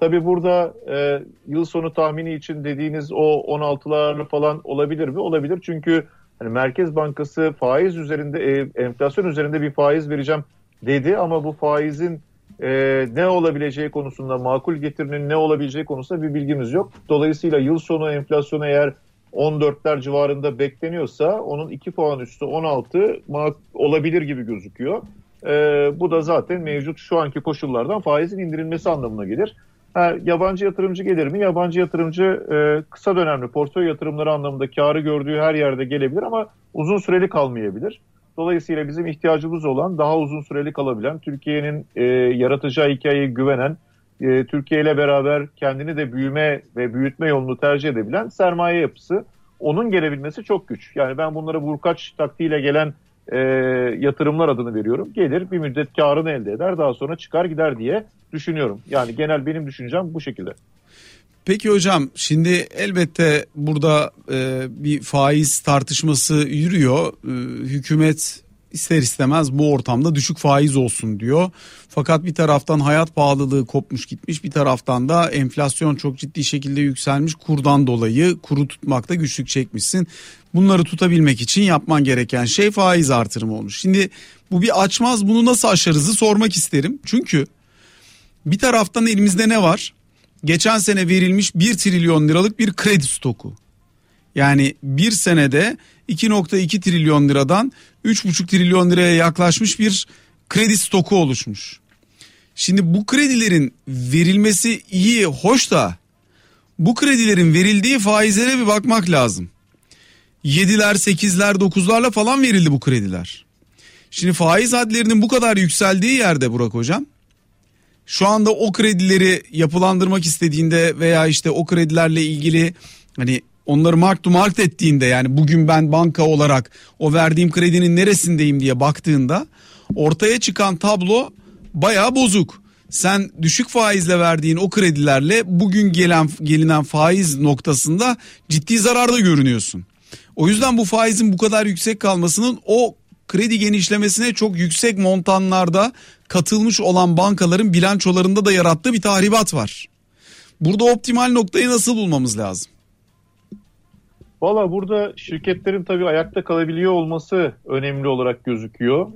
Tabii burada e, yıl sonu tahmini için dediğiniz o on altılar falan olabilir mi? Olabilir, çünkü hani Merkez Bankası faiz üzerinde, e, enflasyon üzerinde bir faiz vereceğim dedi ama bu faizin e, ne olabileceği konusunda, makul getirinin ne olabileceği konusunda bir bilgimiz yok. Dolayısıyla yıl sonu enflasyonu eğer on dörtler civarında bekleniyorsa onun iki puan üstü on altı olabilir gibi gözüküyor. E, bu da zaten mevcut şu anki koşullardan faizin indirilmesi anlamına gelir. Ha, yabancı yatırımcı gelir mi? Yabancı yatırımcı e, kısa dönemli portföy yatırımları anlamında karı gördüğü her yerde gelebilir ama uzun süreli kalmayabilir. Dolayısıyla bizim ihtiyacımız olan daha uzun süreli kalabilen, Türkiye'nin e, yaratacağı hikayeye güvenen, e, Türkiye ile beraber kendini de büyüme ve büyütme yolunu tercih edebilen sermaye yapısı, onun gelebilmesi çok güç. Yani ben bunlara vurkaç taktiğiyle gelen e, yatırımlar adını veriyorum. Gelir, bir müddet karını elde eder, daha sonra çıkar gider diye düşünüyorum. Yani genel benim düşüncem bu şekilde. Peki hocam, şimdi elbette burada e, bir faiz tartışması yürüyor. E, hükümet ister istemez bu ortamda düşük faiz olsun diyor. Fakat bir taraftan hayat pahalılığı kopmuş gitmiş, bir taraftan da enflasyon çok ciddi şekilde yükselmiş. Kurdan dolayı kuru tutmakta güçlük çekmişsin. Bunları tutabilmek için yapman gereken şey faiz artırımı olmuş. Şimdi bu bir açmaz, bunu nasıl aşarızı sormak isterim. Çünkü bir taraftan elimizde ne var? Geçen sene verilmiş bir trilyon liralık bir kredi stoku. Yani bir senede iki nokta iki trilyon liradan üç buçuk trilyon liraya yaklaşmış bir kredi stoku oluşmuş. Şimdi bu kredilerin verilmesi iyi, hoş da bu kredilerin verildiği faizlere bir bakmak lazım. yediler, sekizler, dokuzlarla falan verildi bu krediler. Şimdi faiz hadlerinin bu kadar yükseldiği yerde Burak hocam, şu anda o kredileri yapılandırmak istediğinde veya işte o kredilerle ilgili hani onları mark to market ettiğinde, yani bugün ben banka olarak o verdiğim kredinin neresindeyim diye baktığında ortaya çıkan tablo bayağı bozuk. Sen düşük faizle verdiğin o kredilerle bugün gelen gelinen faiz noktasında ciddi zararda görünüyorsun. O yüzden bu faizin bu kadar yüksek kalmasının o kredi genişlemesine çok yüksek montanlarda katılmış olan bankaların bilançolarında da yarattığı bir tahribat var. Burada optimal noktayı nasıl bulmamız lazım? Valla burada şirketlerin tabii ayakta kalabiliyor olması önemli olarak gözüküyor.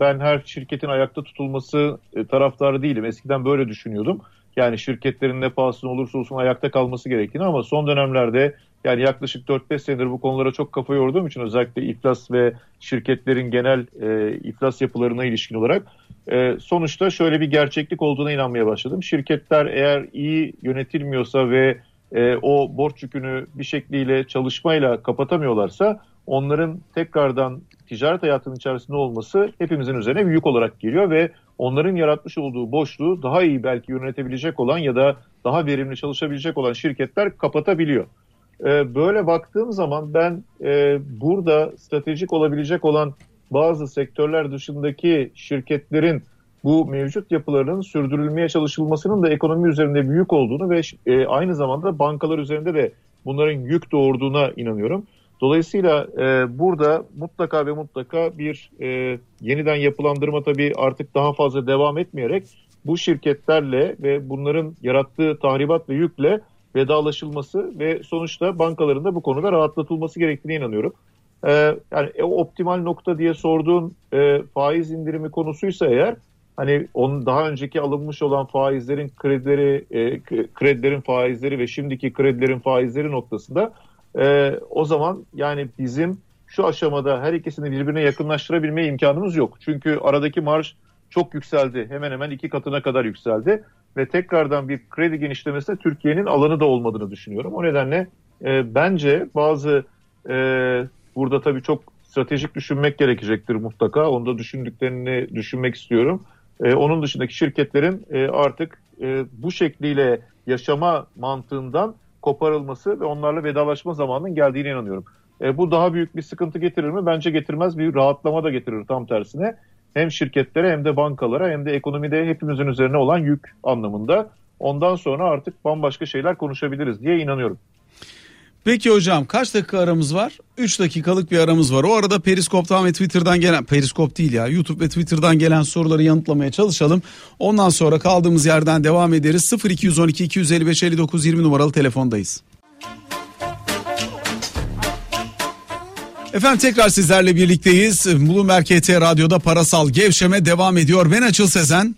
Ben her şirketin ayakta tutulması taraftarı değilim. Eskiden böyle düşünüyordum. Yani şirketlerin ne pahasına olursa olsun ayakta kalması gerektiğini, ama son dönemlerde yani yaklaşık dört beş senedir bu konulara çok kafa yorduğum için, özellikle iflas ve şirketlerin genel e, iflas yapılarına ilişkin olarak e, sonuçta şöyle bir gerçeklik olduğuna inanmaya başladım. Şirketler eğer iyi yönetilmiyorsa ve e, o borç yükünü bir şekliyle çalışmayla kapatamıyorlarsa onların tekrardan ticaret hayatının içerisinde olması hepimizin üzerine bir yük olarak geliyor ve onların yaratmış olduğu boşluğu daha iyi belki yönetebilecek olan ya da daha verimli çalışabilecek olan şirketler kapatabiliyor. Böyle baktığım zaman ben e, burada stratejik olabilecek olan bazı sektörler dışındaki şirketlerin bu mevcut yapılarının sürdürülmeye çalışılmasının da ekonomi üzerinde büyük olduğunu ve e, aynı zamanda bankalar üzerinde de bunların yük doğurduğuna inanıyorum. Dolayısıyla e, burada mutlaka ve mutlaka bir e, yeniden yapılandırma, tabii artık daha fazla devam etmeyerek bu şirketlerle ve bunların yarattığı tahribat ve yükle vedalaşılması ve sonuçta bankaların da bu konuda rahatlatılması gerektiğine inanıyorum. Ee, yani e, optimal nokta diye sorduğun e, faiz indirimi konusuysa eğer, hani onun daha önceki alınmış olan faizlerin kredileri, e, kredilerin faizleri ve şimdiki kredilerin faizleri noktasında e, o zaman yani bizim şu aşamada her ikisini birbirine yakınlaştırabilme imkanımız yok. Çünkü aradaki marj çok yükseldi. Hemen hemen iki katına kadar yükseldi. Ve tekrardan bir kredi genişlemesine Türkiye'nin alanı da olmadığını düşünüyorum. O nedenle e, bence bazı e, burada tabii çok stratejik düşünmek gerekecektir mutlaka. Onu da düşündüklerini düşünmek istiyorum. E, onun dışındaki şirketlerin e, artık e, bu şekliyle yaşama mantığından koparılması ve onlarla vedalaşma zamanının geldiğine inanıyorum. E, bu daha büyük bir sıkıntı getirir mi? Bence getirmez, bir rahatlama da getirir, tam tersine. Hem şirketlere hem de bankalara hem de ekonomide hepimizin üzerine olan yük anlamında. Ondan sonra artık bambaşka şeyler konuşabiliriz diye inanıyorum. Peki hocam, kaç dakika aramız var? üç dakikalık bir aramız var. O arada Periskop'tan ve Twitter'dan gelen, Periskop değil ya, YouTube ve Twitter'dan gelen soruları yanıtlamaya çalışalım. Ondan sonra kaldığımız yerden devam ederiz. sıfır iki on iki iki yüz elli beş elli dokuz yirmi numaralı telefondayız. Efendim tekrar sizlerle birlikteyiz. Bloomberg H T Radyo'da parasal gevşeme devam ediyor. Ben Açıl Sezen.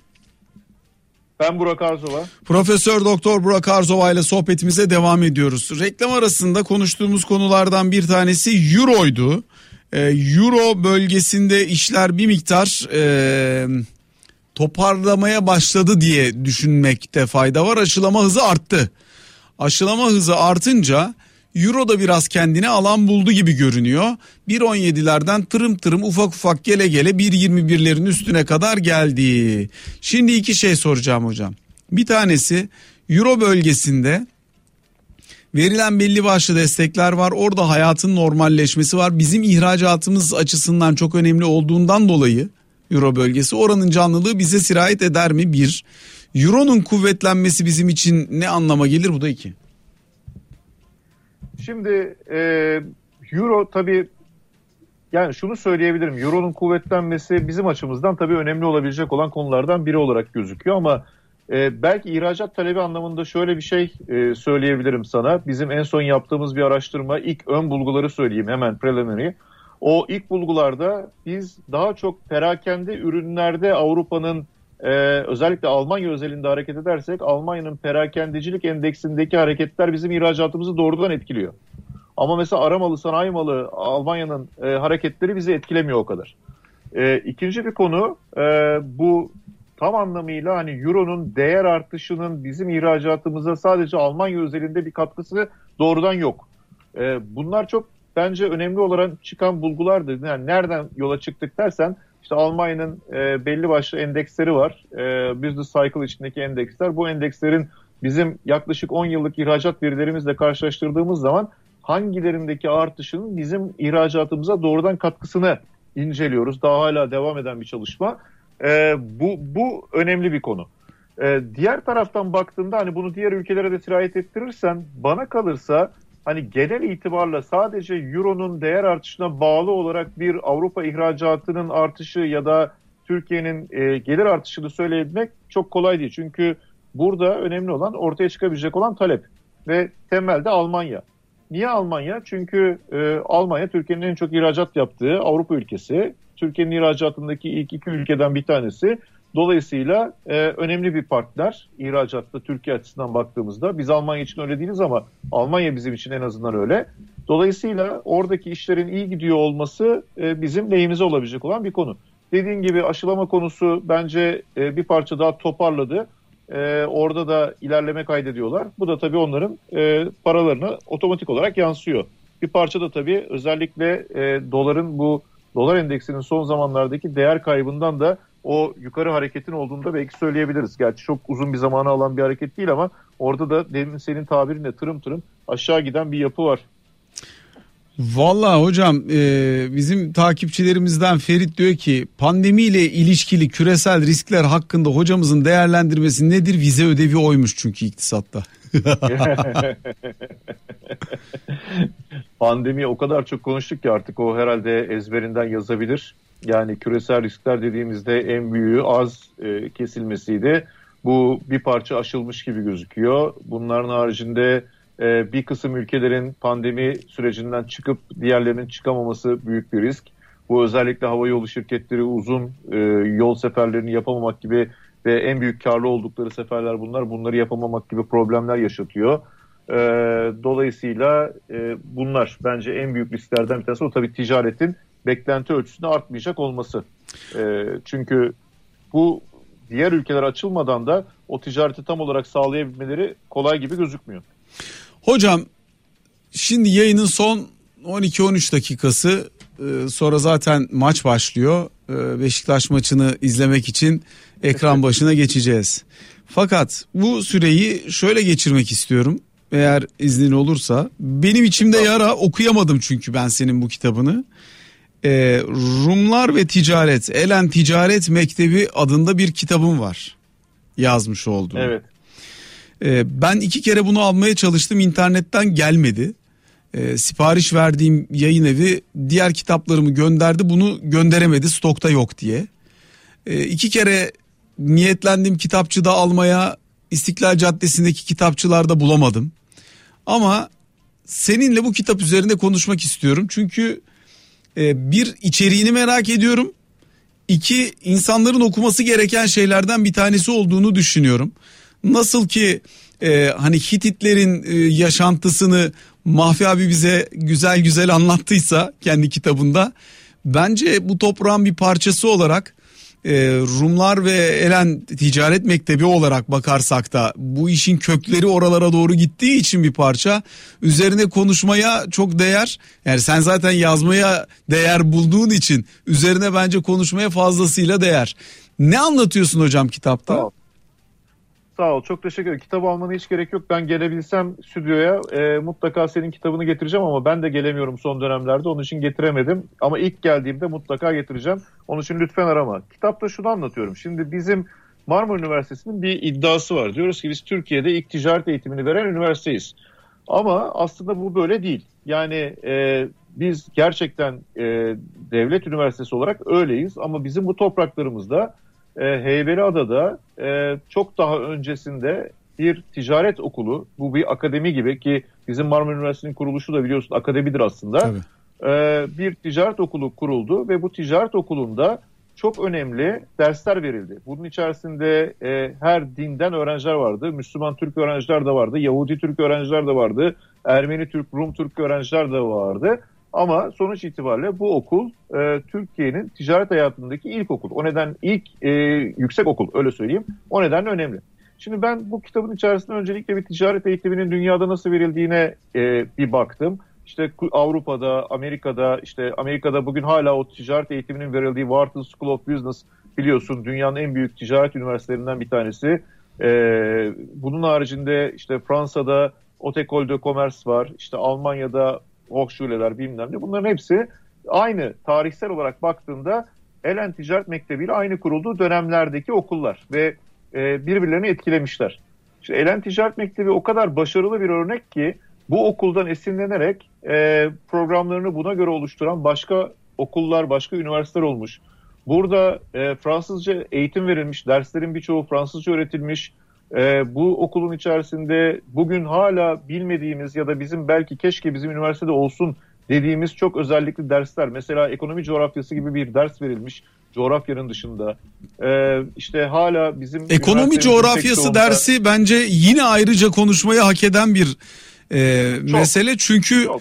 Ben Burak Arzova. Profesör Doktor Burak Arzova ile sohbetimize devam ediyoruz. Reklam arasında konuştuğumuz konulardan bir tanesi Euro'ydu. Ee, Euro bölgesinde işler bir miktar ee, toparlamaya başladı diye düşünmekte fayda var. Aşılama hızı arttı. Aşılama hızı artınca Euro da biraz kendine alan buldu gibi görünüyor. bir on yedilerden tırım tırım ufak ufak gele gele bir yirmi birlerin üstüne kadar geldi. Şimdi iki şey soracağım hocam. Bir tanesi, Euro bölgesinde verilen belli başlı destekler var. Orada hayatın normalleşmesi var. Bizim ihracatımız açısından çok önemli olduğundan dolayı Euro bölgesi, oranın canlılığı bize sirayet eder mi? Bir. Euro'nun kuvvetlenmesi bizim için ne anlama gelir? Bu da iki. Şimdi e, Euro tabii, yani şunu söyleyebilirim. Euro'nun kuvvetlenmesi bizim açımızdan tabii önemli olabilecek olan konulardan biri olarak gözüküyor. Ama e, belki ihracat talebi anlamında şöyle bir şey e, söyleyebilirim sana. Bizim en son yaptığımız bir araştırma, ilk ön bulguları söyleyeyim hemen, preliminary. O ilk bulgularda biz daha çok perakende ürünlerde Avrupa'nın, e, özellikle Almanya özelinde hareket edersek, Almanya'nın perakendecilik endeksindeki hareketler bizim ihracatımızı doğrudan etkiliyor. Ama mesela ara malı, sanayi malı Almanya'nın e, hareketleri bizi etkilemiyor o kadar. E, ikinci bir konu, e, bu tam anlamıyla hani Euro'nun değer artışının bizim ihracatımıza sadece Almanya özelinde bir katkısı doğrudan yok. E, bunlar çok bence önemli olarak çıkan bulgulardır. Yani nereden yola çıktık dersen, İşte Almanya'nın e, belli başlı endeksleri var. E, business cycle içindeki endeksler. Bu endekslerin bizim yaklaşık on yıllık ihracat verilerimizle karşılaştırdığımız zaman hangilerindeki artışın bizim ihracatımıza doğrudan katkısını inceliyoruz. Daha hala devam eden bir çalışma. E, bu, bu önemli bir konu. E, diğer taraftan baktığında hani bunu diğer ülkelere de sirayet ettirirsen, bana kalırsa hani genel itibarla sadece Euro'nun değer artışına bağlı olarak bir Avrupa ihracatının artışı ya da Türkiye'nin e, gelir artışını söyleyebilmek çok kolay değil. Çünkü burada önemli olan ortaya çıkabilecek olan talep ve temelde Almanya. Niye Almanya? Çünkü e, Almanya Türkiye'nin en çok ihracat yaptığı Avrupa ülkesi. Türkiye'nin ihracatındaki ilk iki ülkeden bir tanesi. Dolayısıyla e, önemli bir partner ihracatta Türkiye açısından baktığımızda. Biz Almanya için öyle değiliz ama Almanya bizim için en azından öyle. Dolayısıyla oradaki işlerin iyi gidiyor olması e, bizim lehimize olabilecek olan bir konu. Dediğim gibi aşılama konusu bence e, bir parça daha toparladı. E, orada da ilerleme kaydediyorlar. Bu da tabii onların e, paralarına otomatik olarak yansıyor. Bir parça da tabii özellikle e, doların bu dolar endeksinin son zamanlardaki değer kaybından da o yukarı hareketin olduğunda belki söyleyebiliriz. Gerçi çok uzun bir zamanı alan bir hareket değil ama orada da demin senin tabirinle tırım tırım aşağı giden bir yapı var. Vallahi hocam e, bizim takipçilerimizden Ferit diyor ki, pandemiyle ilişkili küresel riskler hakkında hocamızın değerlendirmesi nedir? Vize ödevi oymuş çünkü iktisatta. Pandemi o kadar çok konuştuk ki artık o herhalde ezberinden yazabilir. Yani küresel riskler dediğimizde en büyüğü az e, kesilmesiydi. Bu bir parça aşılmış gibi gözüküyor. Bunların haricinde e, bir kısım ülkelerin pandemi sürecinden çıkıp diğerlerinin çıkamaması büyük bir risk. Bu özellikle havayolu şirketleri uzun e, yol seferlerini yapamamak gibi ve en büyük karlı oldukları seferler bunlar. Bunları yapamamak gibi problemler yaşatıyor. E, dolayısıyla e, bunlar bence en büyük risklerden bir tanesi. O tabii ticaretin beklenti ölçüsünde artmayacak olması. E, çünkü bu diğer ülkeler açılmadan da o ticareti tam olarak sağlayabilmeleri kolay gibi gözükmüyor. Hocam şimdi yayının son on iki on üç dakikası, e, sonra zaten maç başlıyor. E, Beşiktaş maçını izlemek için ekran başına geçeceğiz. Fakat bu süreyi şöyle geçirmek istiyorum. eğer iznin olursa. Benim içimde yara, okuyamadım çünkü ben senin bu kitabını. Ee, Rumlar ve Ticaret, Elen Ticaret Mektebi adında bir kitabım var, yazmış olduğum. Evet. Ee, ben iki kere bunu almaya çalıştım, internetten gelmedi. Ee, sipariş verdiğim yayın evi diğer kitaplarımı gönderdi, bunu gönderemedi, stokta yok diye. Ee, iki kere niyetlendiğim kitapçıda almaya, İstiklal Caddesi'ndeki kitapçılarda bulamadım. Ama seninle bu kitap üzerinde konuşmak istiyorum. Çünkü e, bir, içeriğini merak ediyorum. İki, insanların okuması gereken şeylerden bir tanesi olduğunu düşünüyorum. Nasıl ki e, hani Hititlerin e, yaşantısını Mahfi abi bize güzel güzel anlattıysa kendi kitabında, bence bu toprağın bir parçası olarak, Rumlar ve Elen Ticaret Mektebi olarak bakarsak da bu işin kökleri oralara doğru gittiği için bir parça üzerine konuşmaya çok değer. Yani sen zaten yazmaya değer bulduğun için üzerine bence konuşmaya fazlasıyla değer. Ne anlatıyorsun hocam kitapta? Sağ ol, Sağ ol. Çok teşekkür ederim. Kitabı almana hiç gerek yok. Ben gelebilsem stüdyoya e, mutlaka senin kitabını getireceğim ama ben de gelemiyorum son dönemlerde, onun için getiremedim. Ama ilk geldiğimde mutlaka getireceğim. Onun için lütfen arama. Kitapta şunu anlatıyorum. Şimdi bizim Marmara Üniversitesi'nin bir iddiası var. Diyoruz ki biz Türkiye'de ilk ticaret eğitimini veren üniversiteyiz. Ama aslında bu böyle değil. Yani e, biz gerçekten e, devlet üniversitesi olarak öyleyiz ama bizim bu topraklarımızda, Heybeliada'da çok daha öncesinde bir ticaret okulu, bu bir akademi gibi ki bizim Marmara Üniversitesi'nin kuruluşu da biliyorsun akademidir aslında. Tabii. Bir ticaret okulu kuruldu ve bu ticaret okulunda çok önemli dersler verildi. Bunun içerisinde her dinden öğrenciler vardı, Müslüman Türk öğrenciler de vardı, Yahudi Türk öğrenciler de vardı, Ermeni Türk, Rum Türk öğrenciler de vardı. Ama sonuç itibariyle bu okul e, Türkiye'nin ticaret hayatındaki ilk okul. O nedenle ilk e, yüksek okul, öyle söyleyeyim. O nedenle önemli. Şimdi ben bu kitabın içerisinde öncelikle bir ticaret eğitiminin dünyada nasıl verildiğine e, bir baktım. İşte Avrupa'da, Amerika'da, işte Amerika'da bugün hala o ticaret eğitiminin verildiği Wharton School of Business, biliyorsun dünyanın en büyük ticaret üniversitelerinden bir tanesi. E, bunun haricinde işte Fransa'da Otecol de Comerce var, işte Almanya'da Hochschule'ler, bilmem ne, bunların hepsi aynı tarihsel olarak baktığında Elen Ticaret Mektebi ile aynı kurulduğu dönemlerdeki okullar ve e, birbirlerini etkilemişler. İşte Elen Ticaret Mektebi o kadar başarılı bir örnek ki bu okuldan esinlenerek e, programlarını buna göre oluşturan başka okullar, başka üniversiteler olmuş. Burada e, Fransızca eğitim verilmiş, derslerin birçoğu Fransızca öğretilmiş. Ee, bu okulun içerisinde bugün hala bilmediğimiz ya da bizim belki keşke bizim üniversitede olsun dediğimiz çok özellikli dersler. Mesela ekonomi coğrafyası gibi bir ders verilmiş coğrafyanın dışında. Ee, işte hala bizim... Ekonomi coğrafyası onda... dersi bence yine ayrıca konuşmayı hak eden bir e, çok, mesele. Çünkü çok.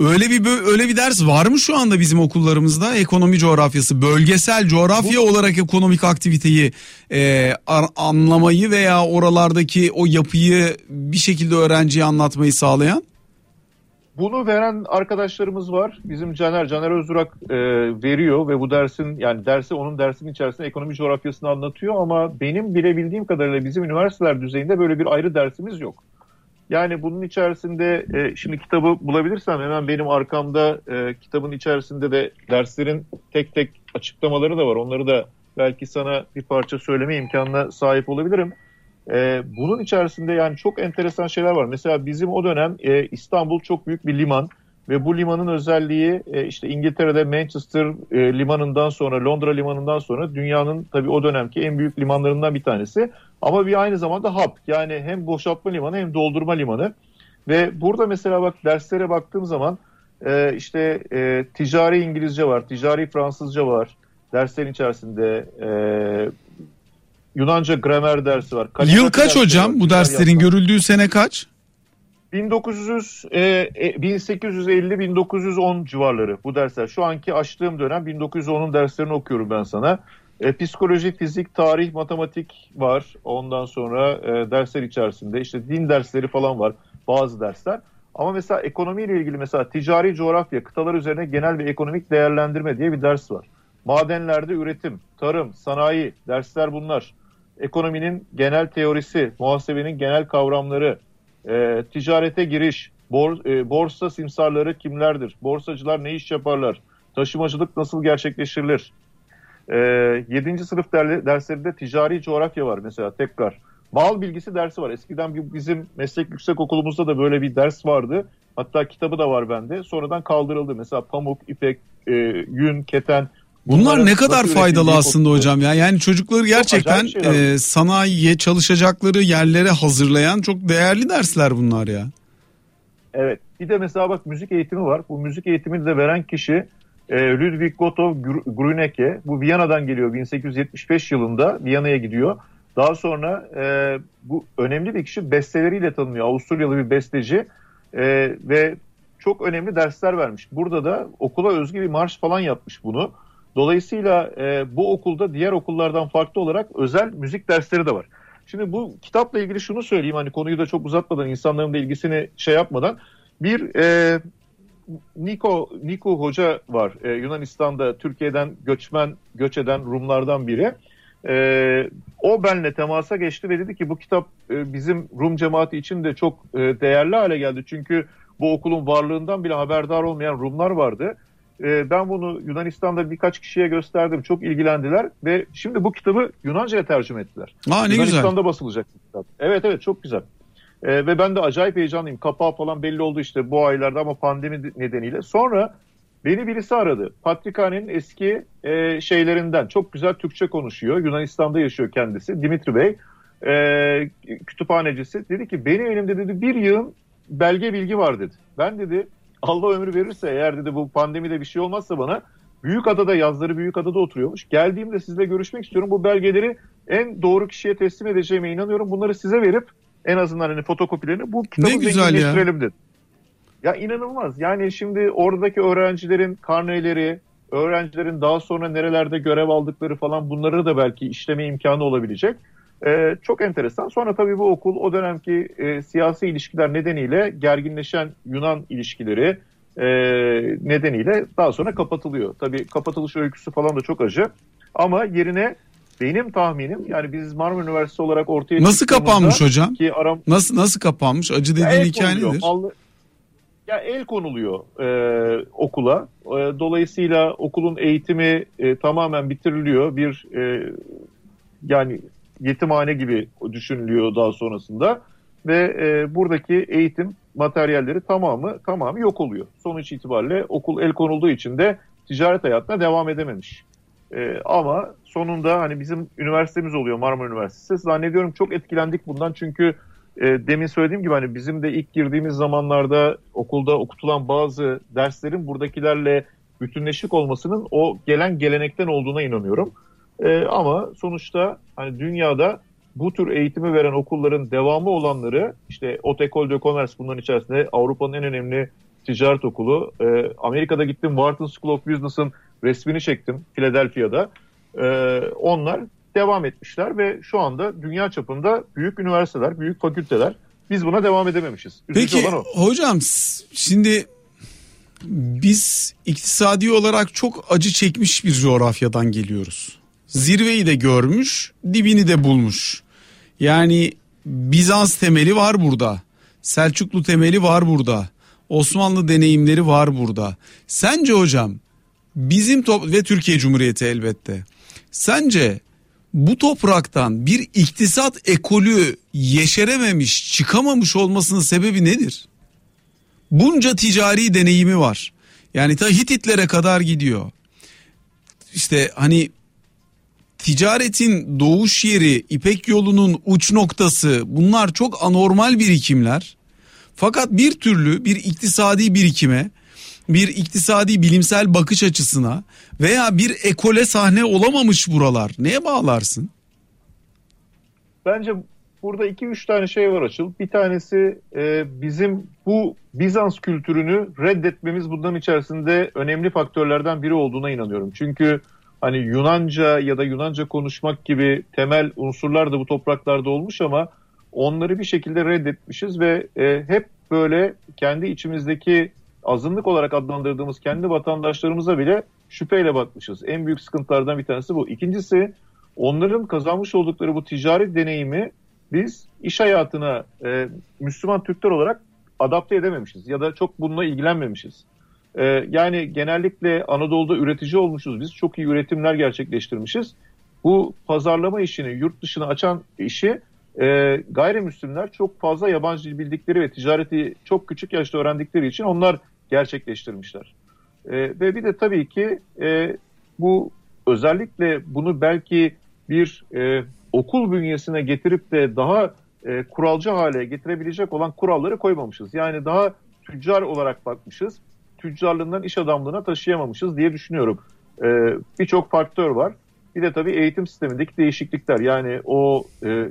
öyle bir öyle bir ders var mı şu anda bizim okullarımızda? Ekonomi coğrafyası, bölgesel coğrafya olarak ekonomik aktiviteyi e, anlamayı veya oralardaki o yapıyı bir şekilde öğrenciye anlatmayı sağlayan? Bunu veren arkadaşlarımız var. Bizim Caner, Caner Özdurak e, veriyor ve bu dersin, yani dersi, onun dersinin içerisinde ekonomi coğrafyasını anlatıyor ama benim bilebildiğim kadarıyla bizim üniversiteler düzeyinde böyle bir ayrı dersimiz yok. Yani bunun içerisinde e, şimdi kitabı bulabilirsem hemen benim arkamda e, kitabın içerisinde de derslerin tek tek açıklamaları da var. Onları da belki sana bir parça söyleme imkanına sahip olabilirim. E, bunun içerisinde yani çok enteresan şeyler var. Mesela bizim o dönem e, İstanbul çok büyük bir liman ve bu limanın özelliği e, işte İngiltere'de Manchester e, limanından sonra, Londra limanından sonra dünyanın tabii o dönemki en büyük limanlarından bir tanesi. Ama bir aynı zamanda hub, yani hem boşaltma limanı hem doldurma limanı. Ve burada mesela bak derslere baktığım zaman e, işte e, ticari İngilizce var, ticari Fransızca var derslerin içerisinde, e, Yunanca gramer dersi var. Kalifat Yıl kaç hocam var, bu derslerin yapma. Görüldüğü sene kaç? bin sekiz yüz elli bin dokuz yüz on civarları bu dersler. Şu anki açtığım dönem bin dokuz yüz onun derslerini okuyorum ben sana. E, psikoloji, fizik, tarih, matematik var. Ondan sonra e, dersler içerisinde işte din dersleri falan var, bazı dersler. Ama mesela ekonomiyle ilgili mesela ticari coğrafya, kıtalar üzerine genel ve ekonomik değerlendirme diye bir ders var. Madenlerde üretim, tarım, sanayi dersler bunlar. Ekonominin genel teorisi, muhasebenin genel kavramları, e, ticarete giriş, bor, e, borsa simsarları kimlerdir, borsacılar ne iş yaparlar, taşımacılık nasıl gerçekleştirilir? E, yedinci sınıf der, derslerinde ticari coğrafya var mesela tekrar. Mal bilgisi dersi var. Eskiden bizim meslek yüksekokulumuzda da böyle bir ders vardı. Hatta kitabı da var bende. Sonradan kaldırıldı. Mesela pamuk, ipek, e, yün, keten. Bunlar ne kadar faydalı aslında konusu. Hocam ya. Yani çocukları gerçekten e, sanayiye, çalışacakları yerlere hazırlayan çok değerli dersler bunlar ya. Evet. Bir de mesela bak müzik eğitimi var. Bu müzik eğitimini de veren kişi e, Ludwig Gotov Grüneke. Bu Viyana'dan geliyor. bin sekiz yüz yetmiş beş yılında Viyana'ya gidiyor. Daha sonra e, bu önemli bir kişi besteleriyle tanınıyor. Avusturyalı bir besteci e, ve çok önemli dersler vermiş. Burada da okula özgü bir marş falan yapmış bunu. Dolayısıyla e, bu okulda diğer okullardan farklı olarak özel müzik dersleri de var. Şimdi bu kitapla ilgili şunu söyleyeyim, hani konuyu da çok uzatmadan, insanların da ilgisini şey yapmadan. Bir e, Niko Niko hoca var, e, Yunanistan'da Türkiye'den göçmen göç eden Rumlardan biri. Ee, o benle temasa geçti ve dedi ki bu kitap e, bizim Rum cemaati için de çok e, değerli hale geldi. Çünkü bu okulun varlığından bile haberdar olmayan Rumlar vardı. E, ben bunu Yunanistan'da birkaç kişiye gösterdim. Çok ilgilendiler ve şimdi bu kitabı Yunanca'ya tercüme ettiler. Aa, ne Yunanistan'da güzel. Basılacak kitap. Evet evet, çok güzel. E, ve ben de acayip heyecanlıyım. Kapağı falan belli oldu işte bu aylarda, ama pandemi nedeniyle. Sonra beni birisi aradı. Patrikhane'nin eski e, şeylerinden. Çok güzel Türkçe konuşuyor. Yunanistan'da yaşıyor kendisi. Dimitri Bey, e, kütüphanecisi. Dedi ki benim elimde dedi bir yığın belge bilgi var dedi. Ben dedi Allah ömrü verirse eğer dedi bu pandemide bir şey olmazsa bana, Büyükada'da, yazları Büyükada'da oturuyormuş. Geldiğimde sizinle görüşmek istiyorum. Bu belgeleri en doğru kişiye teslim edeceğime inanıyorum. Bunları size verip en azından hani fotokopilerini bu kitabı zenginleştirelim dedi. Ya inanılmaz. Yani şimdi oradaki öğrencilerin karneleri, öğrencilerin daha sonra nerelerde görev aldıkları falan, bunları da belki işleme imkanı olabilecek. Ee, çok enteresan. Sonra tabii bu okul o dönemki e, siyasi ilişkiler nedeniyle, gerginleşen Yunan ilişkileri e, nedeniyle daha sonra kapatılıyor. Tabii kapatılış öyküsü falan da çok acı. Ama yerine benim tahminim, yani biz Marmara Üniversitesi olarak ortaya... Nasıl kapanmış hocam? Ki aram... Nasıl nasıl kapanmış? Acı dediğin hikaye nedir? Ya el konuluyor e, okula. E, dolayısıyla okulun eğitimi e, tamamen bitiriliyor. Bir e, yani yetimhane gibi düşünülüyor daha sonrasında ve e, buradaki eğitim materyalleri tamamı tamamı yok oluyor. Sonuç itibariyle okul el konulduğu için de ticaret hayatına devam edememiş. E, ama sonunda hani bizim üniversitemiz oluyor, Marmara Üniversitesi. Zannediyorum çok etkilendik bundan, çünkü demin söylediğim gibi hani bizim de ilk girdiğimiz zamanlarda okulda okutulan bazı derslerin buradakilerle bütünleşik olmasının o gelen gelenekten olduğuna inanıyorum. Ee, ama sonuçta hani dünyada bu tür eğitimi veren okulların devamı olanları, işte Otecol de Comerce bunların içerisinde, Avrupa'nın en önemli ticaret okulu. Ee, Amerika'da gittim, Wharton School of Business'ın resmini çektim Philadelphia'da. Ee, onlar devam etmişler ve şu anda dünya çapında büyük üniversiteler, büyük fakülteler. Biz buna devam edememişiz. Üzücü. Peki hocam, şimdi biz iktisadi olarak çok acı çekmiş bir coğrafyadan geliyoruz. Zirveyi de görmüş, dibini de bulmuş. Yani Bizans temeli var burada. Selçuklu temeli var burada. Osmanlı deneyimleri var burada. Sence hocam bizim top- ve Türkiye Cumhuriyeti elbette. Sence bu topraktan bir iktisat ekolü yeşerememiş, çıkamamış olmasının sebebi nedir? Bunca ticari deneyimi var. Yani ta Hititlere kadar gidiyor. İşte hani ticaretin doğuş yeri, İpek yolunun uç noktası, bunlar çok anormal birikimler. Fakat bir türlü bir iktisadi birikime, bir iktisadi bilimsel bakış açısına veya bir ekole sahne olamamış buralar. Neye bağlarsın? Bence burada iki üç tane şey var Açıl. Bir tanesi e, bizim bu Bizans kültürünü reddetmemiz bundan içerisinde önemli faktörlerden biri olduğuna inanıyorum. Çünkü hani Yunanca ya da Yunanca konuşmak gibi temel unsurlar da bu topraklarda olmuş ama onları bir şekilde reddetmişiz ve e, hep böyle kendi içimizdeki azınlık olarak adlandırdığımız kendi vatandaşlarımıza bile şüpheyle bakmışız. En büyük sıkıntılardan bir tanesi bu. İkincisi, onların kazanmış oldukları bu ticari deneyimi biz iş hayatına e, Müslüman Türkler olarak adapte edememişiz ya da çok bununla ilgilenmemişiz. E, yani genellikle Anadolu'da üretici olmuşuz biz. Çok iyi üretimler gerçekleştirmişiz. Bu pazarlama işini, yurt dışına açan işi e, gayrimüslimler çok fazla yabancı dil bildikleri ve ticareti çok küçük yaşta öğrendikleri için onlar gerçekleştirmişler. E, ve bir de tabii ki e, bu özellikle bunu belki bir e, okul bünyesine getirip de daha e, kuralcı hale getirebilecek olan kuralları koymamışız. Yani daha tüccar olarak bakmışız. Tüccarlığından iş adamlığına taşıyamamışız diye düşünüyorum. E, Birçok faktör var. Bir de tabii eğitim sistemindeki değişiklikler. Yani o e,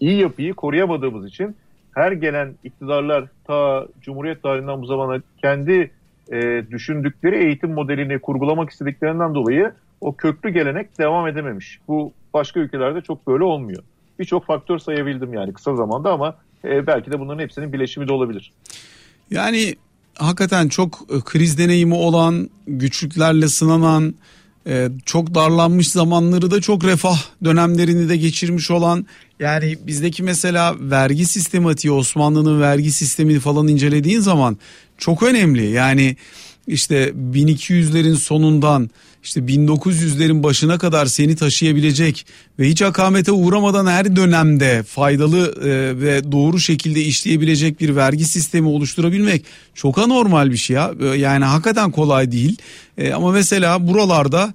iyi yapıyı koruyamadığımız için her gelen iktidarlar ta Cumhuriyet tarihinden bu zamana kendi e, düşündükleri eğitim modelini kurgulamak istediklerinden dolayı o köklü gelenek devam edememiş. Bu başka ülkelerde çok böyle olmuyor. Birçok faktör sayabildim yani kısa zamanda ama e, belki de bunların hepsinin bileşimi de olabilir. Yani hakikaten çok kriz deneyimi olan, güçlüklerle sınanan, e, çok darlanmış zamanları da çok refah dönemlerini de geçirmiş olan, yani bizdeki mesela vergi sistematiği, Osmanlı'nın vergi sistemini falan incelediğin zaman çok önemli. Yani işte bin iki yüzlerin sonundan işte bin dokuz yüzlerin başına kadar seni taşıyabilecek ve hiç akamete uğramadan her dönemde faydalı ve doğru şekilde işleyebilecek bir vergi sistemi oluşturabilmek çok anormal bir şey ya. Yani hakikaten kolay değil. Ama mesela buralarda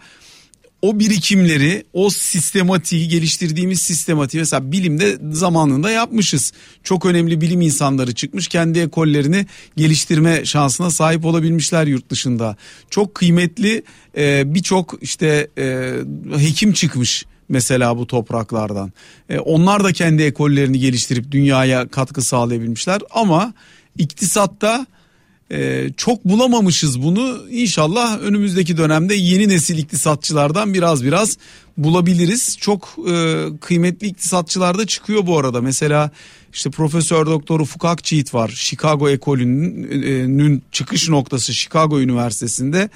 o birikimleri, o sistematiği, geliştirdiğimiz sistematiği mesela bilimde zamanında yapmışız. Çok önemli bilim insanları çıkmış, kendi ekollerini geliştirme şansına sahip olabilmişler yurt dışında. Çok kıymetli e, birçok işte e, hekim çıkmış mesela bu topraklardan. E, onlar da kendi ekollerini geliştirip dünyaya katkı sağlayabilmişler ama iktisatta Ee, çok bulamamışız bunu. İnşallah önümüzdeki dönemde yeni nesil iktisatçılardan biraz biraz bulabiliriz. Çok e, kıymetli iktisatçılar da çıkıyor bu arada. Mesela işte Profesör Doktor Ufuk Çiğit var. Chicago ekolünün e, çıkış noktası Chicago Üniversitesi'nde.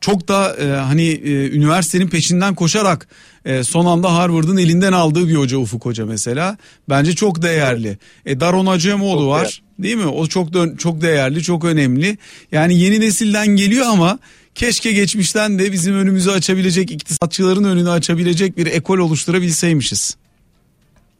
Çok da e, hani e, üniversitenin peşinden koşarak e, son anda Harvard'ın elinden aldığı bir hoca Ufuk Hoca mesela. Bence çok değerli. E, Daron Acemoğlu var. Değerli. Değil mi? O çok de, çok değerli, çok önemli. Yani yeni nesilden geliyor ama keşke geçmişten de bizim önümüzü açabilecek, iktisatçıların önünü açabilecek bir ekol oluşturabilseymişiz.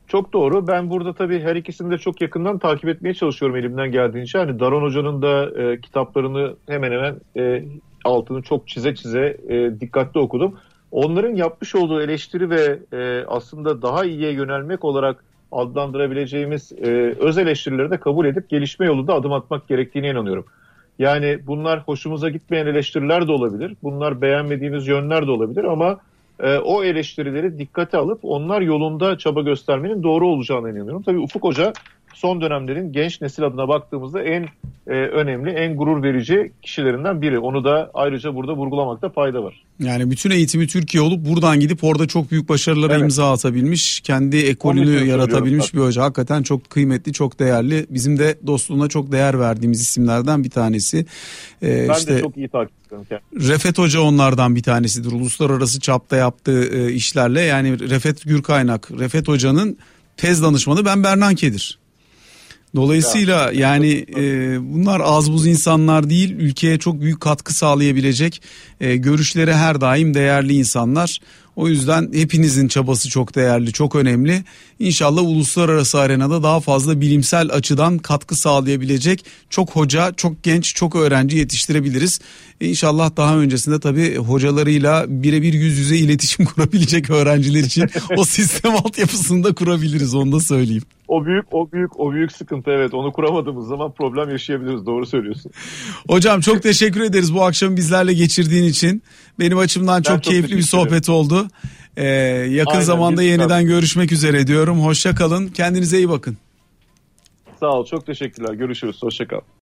Çok doğru. Ben burada tabii her ikisini de çok yakından takip etmeye çalışıyorum elimden geldiğince. Hani Daron Hoca'nın da e, kitaplarını hemen hemen e, altını çok çize çize e, dikkatli okudum. Onların yapmış olduğu eleştiri ve e, aslında daha iyiye yönelmek olarak adlandırabileceğimiz e, öz eleştirileri de kabul edip gelişme yolunda adım atmak gerektiğine inanıyorum. Yani bunlar hoşumuza gitmeyen eleştiriler de olabilir. Bunlar beğenmediğimiz yönler de olabilir ama e, o eleştirileri dikkate alıp onlar yolunda çaba göstermenin doğru olacağına inanıyorum. Tabii Ufuk Hoca son dönemlerin genç nesil adına baktığımızda en e, önemli, en gurur verici kişilerinden biri. Onu da ayrıca burada vurgulamakta fayda var. Yani bütün eğitimi Türkiye olup buradan gidip orada çok büyük başarılara evet. imza atabilmiş, kendi ekolünü yaratabilmiş bir hoca. Hakikaten çok kıymetli, çok değerli. Bizim de dostluğuna çok değer verdiğimiz isimlerden bir tanesi. Ee, ben işte, de çok iyi takip ediyorum. Refet Hoca onlardan bir tanesidir. Uluslararası çapta yaptığı e, işlerle. Yani Refet Gürkaynak, Refet Hoca'nın tez danışmanı ben Bernan Kedir. Dolayısıyla yani e, bunlar az buz insanlar değil, ülkeye çok büyük katkı sağlayabilecek, e, görüşleri her daim değerli insanlar. O yüzden hepinizin çabası çok değerli, çok önemli. İnşallah uluslararası arenada daha fazla bilimsel açıdan katkı sağlayabilecek çok hoca, çok genç, çok öğrenci yetiştirebiliriz. İnşallah daha öncesinde tabii hocalarıyla birebir yüz yüze iletişim kurabilecek öğrenciler için o sistem altyapısını da kurabiliriz, onu da söyleyeyim. O büyük, o büyük, o büyük sıkıntı, evet, onu kuramadığımız zaman problem yaşayabiliriz, doğru söylüyorsun. Hocam çok teşekkür ederiz bu akşam bizlerle geçirdiğin için. Benim açımdan ben çok, çok keyifli bir sohbet ederim. Oldu. Ee, yakın Aynen, zamanda yeniden tabii. görüşmek üzere diyorum. Hoşça kalın. Kendinize iyi bakın. Sağ ol. Çok teşekkürler. Görüşürüz. Hoşça kal.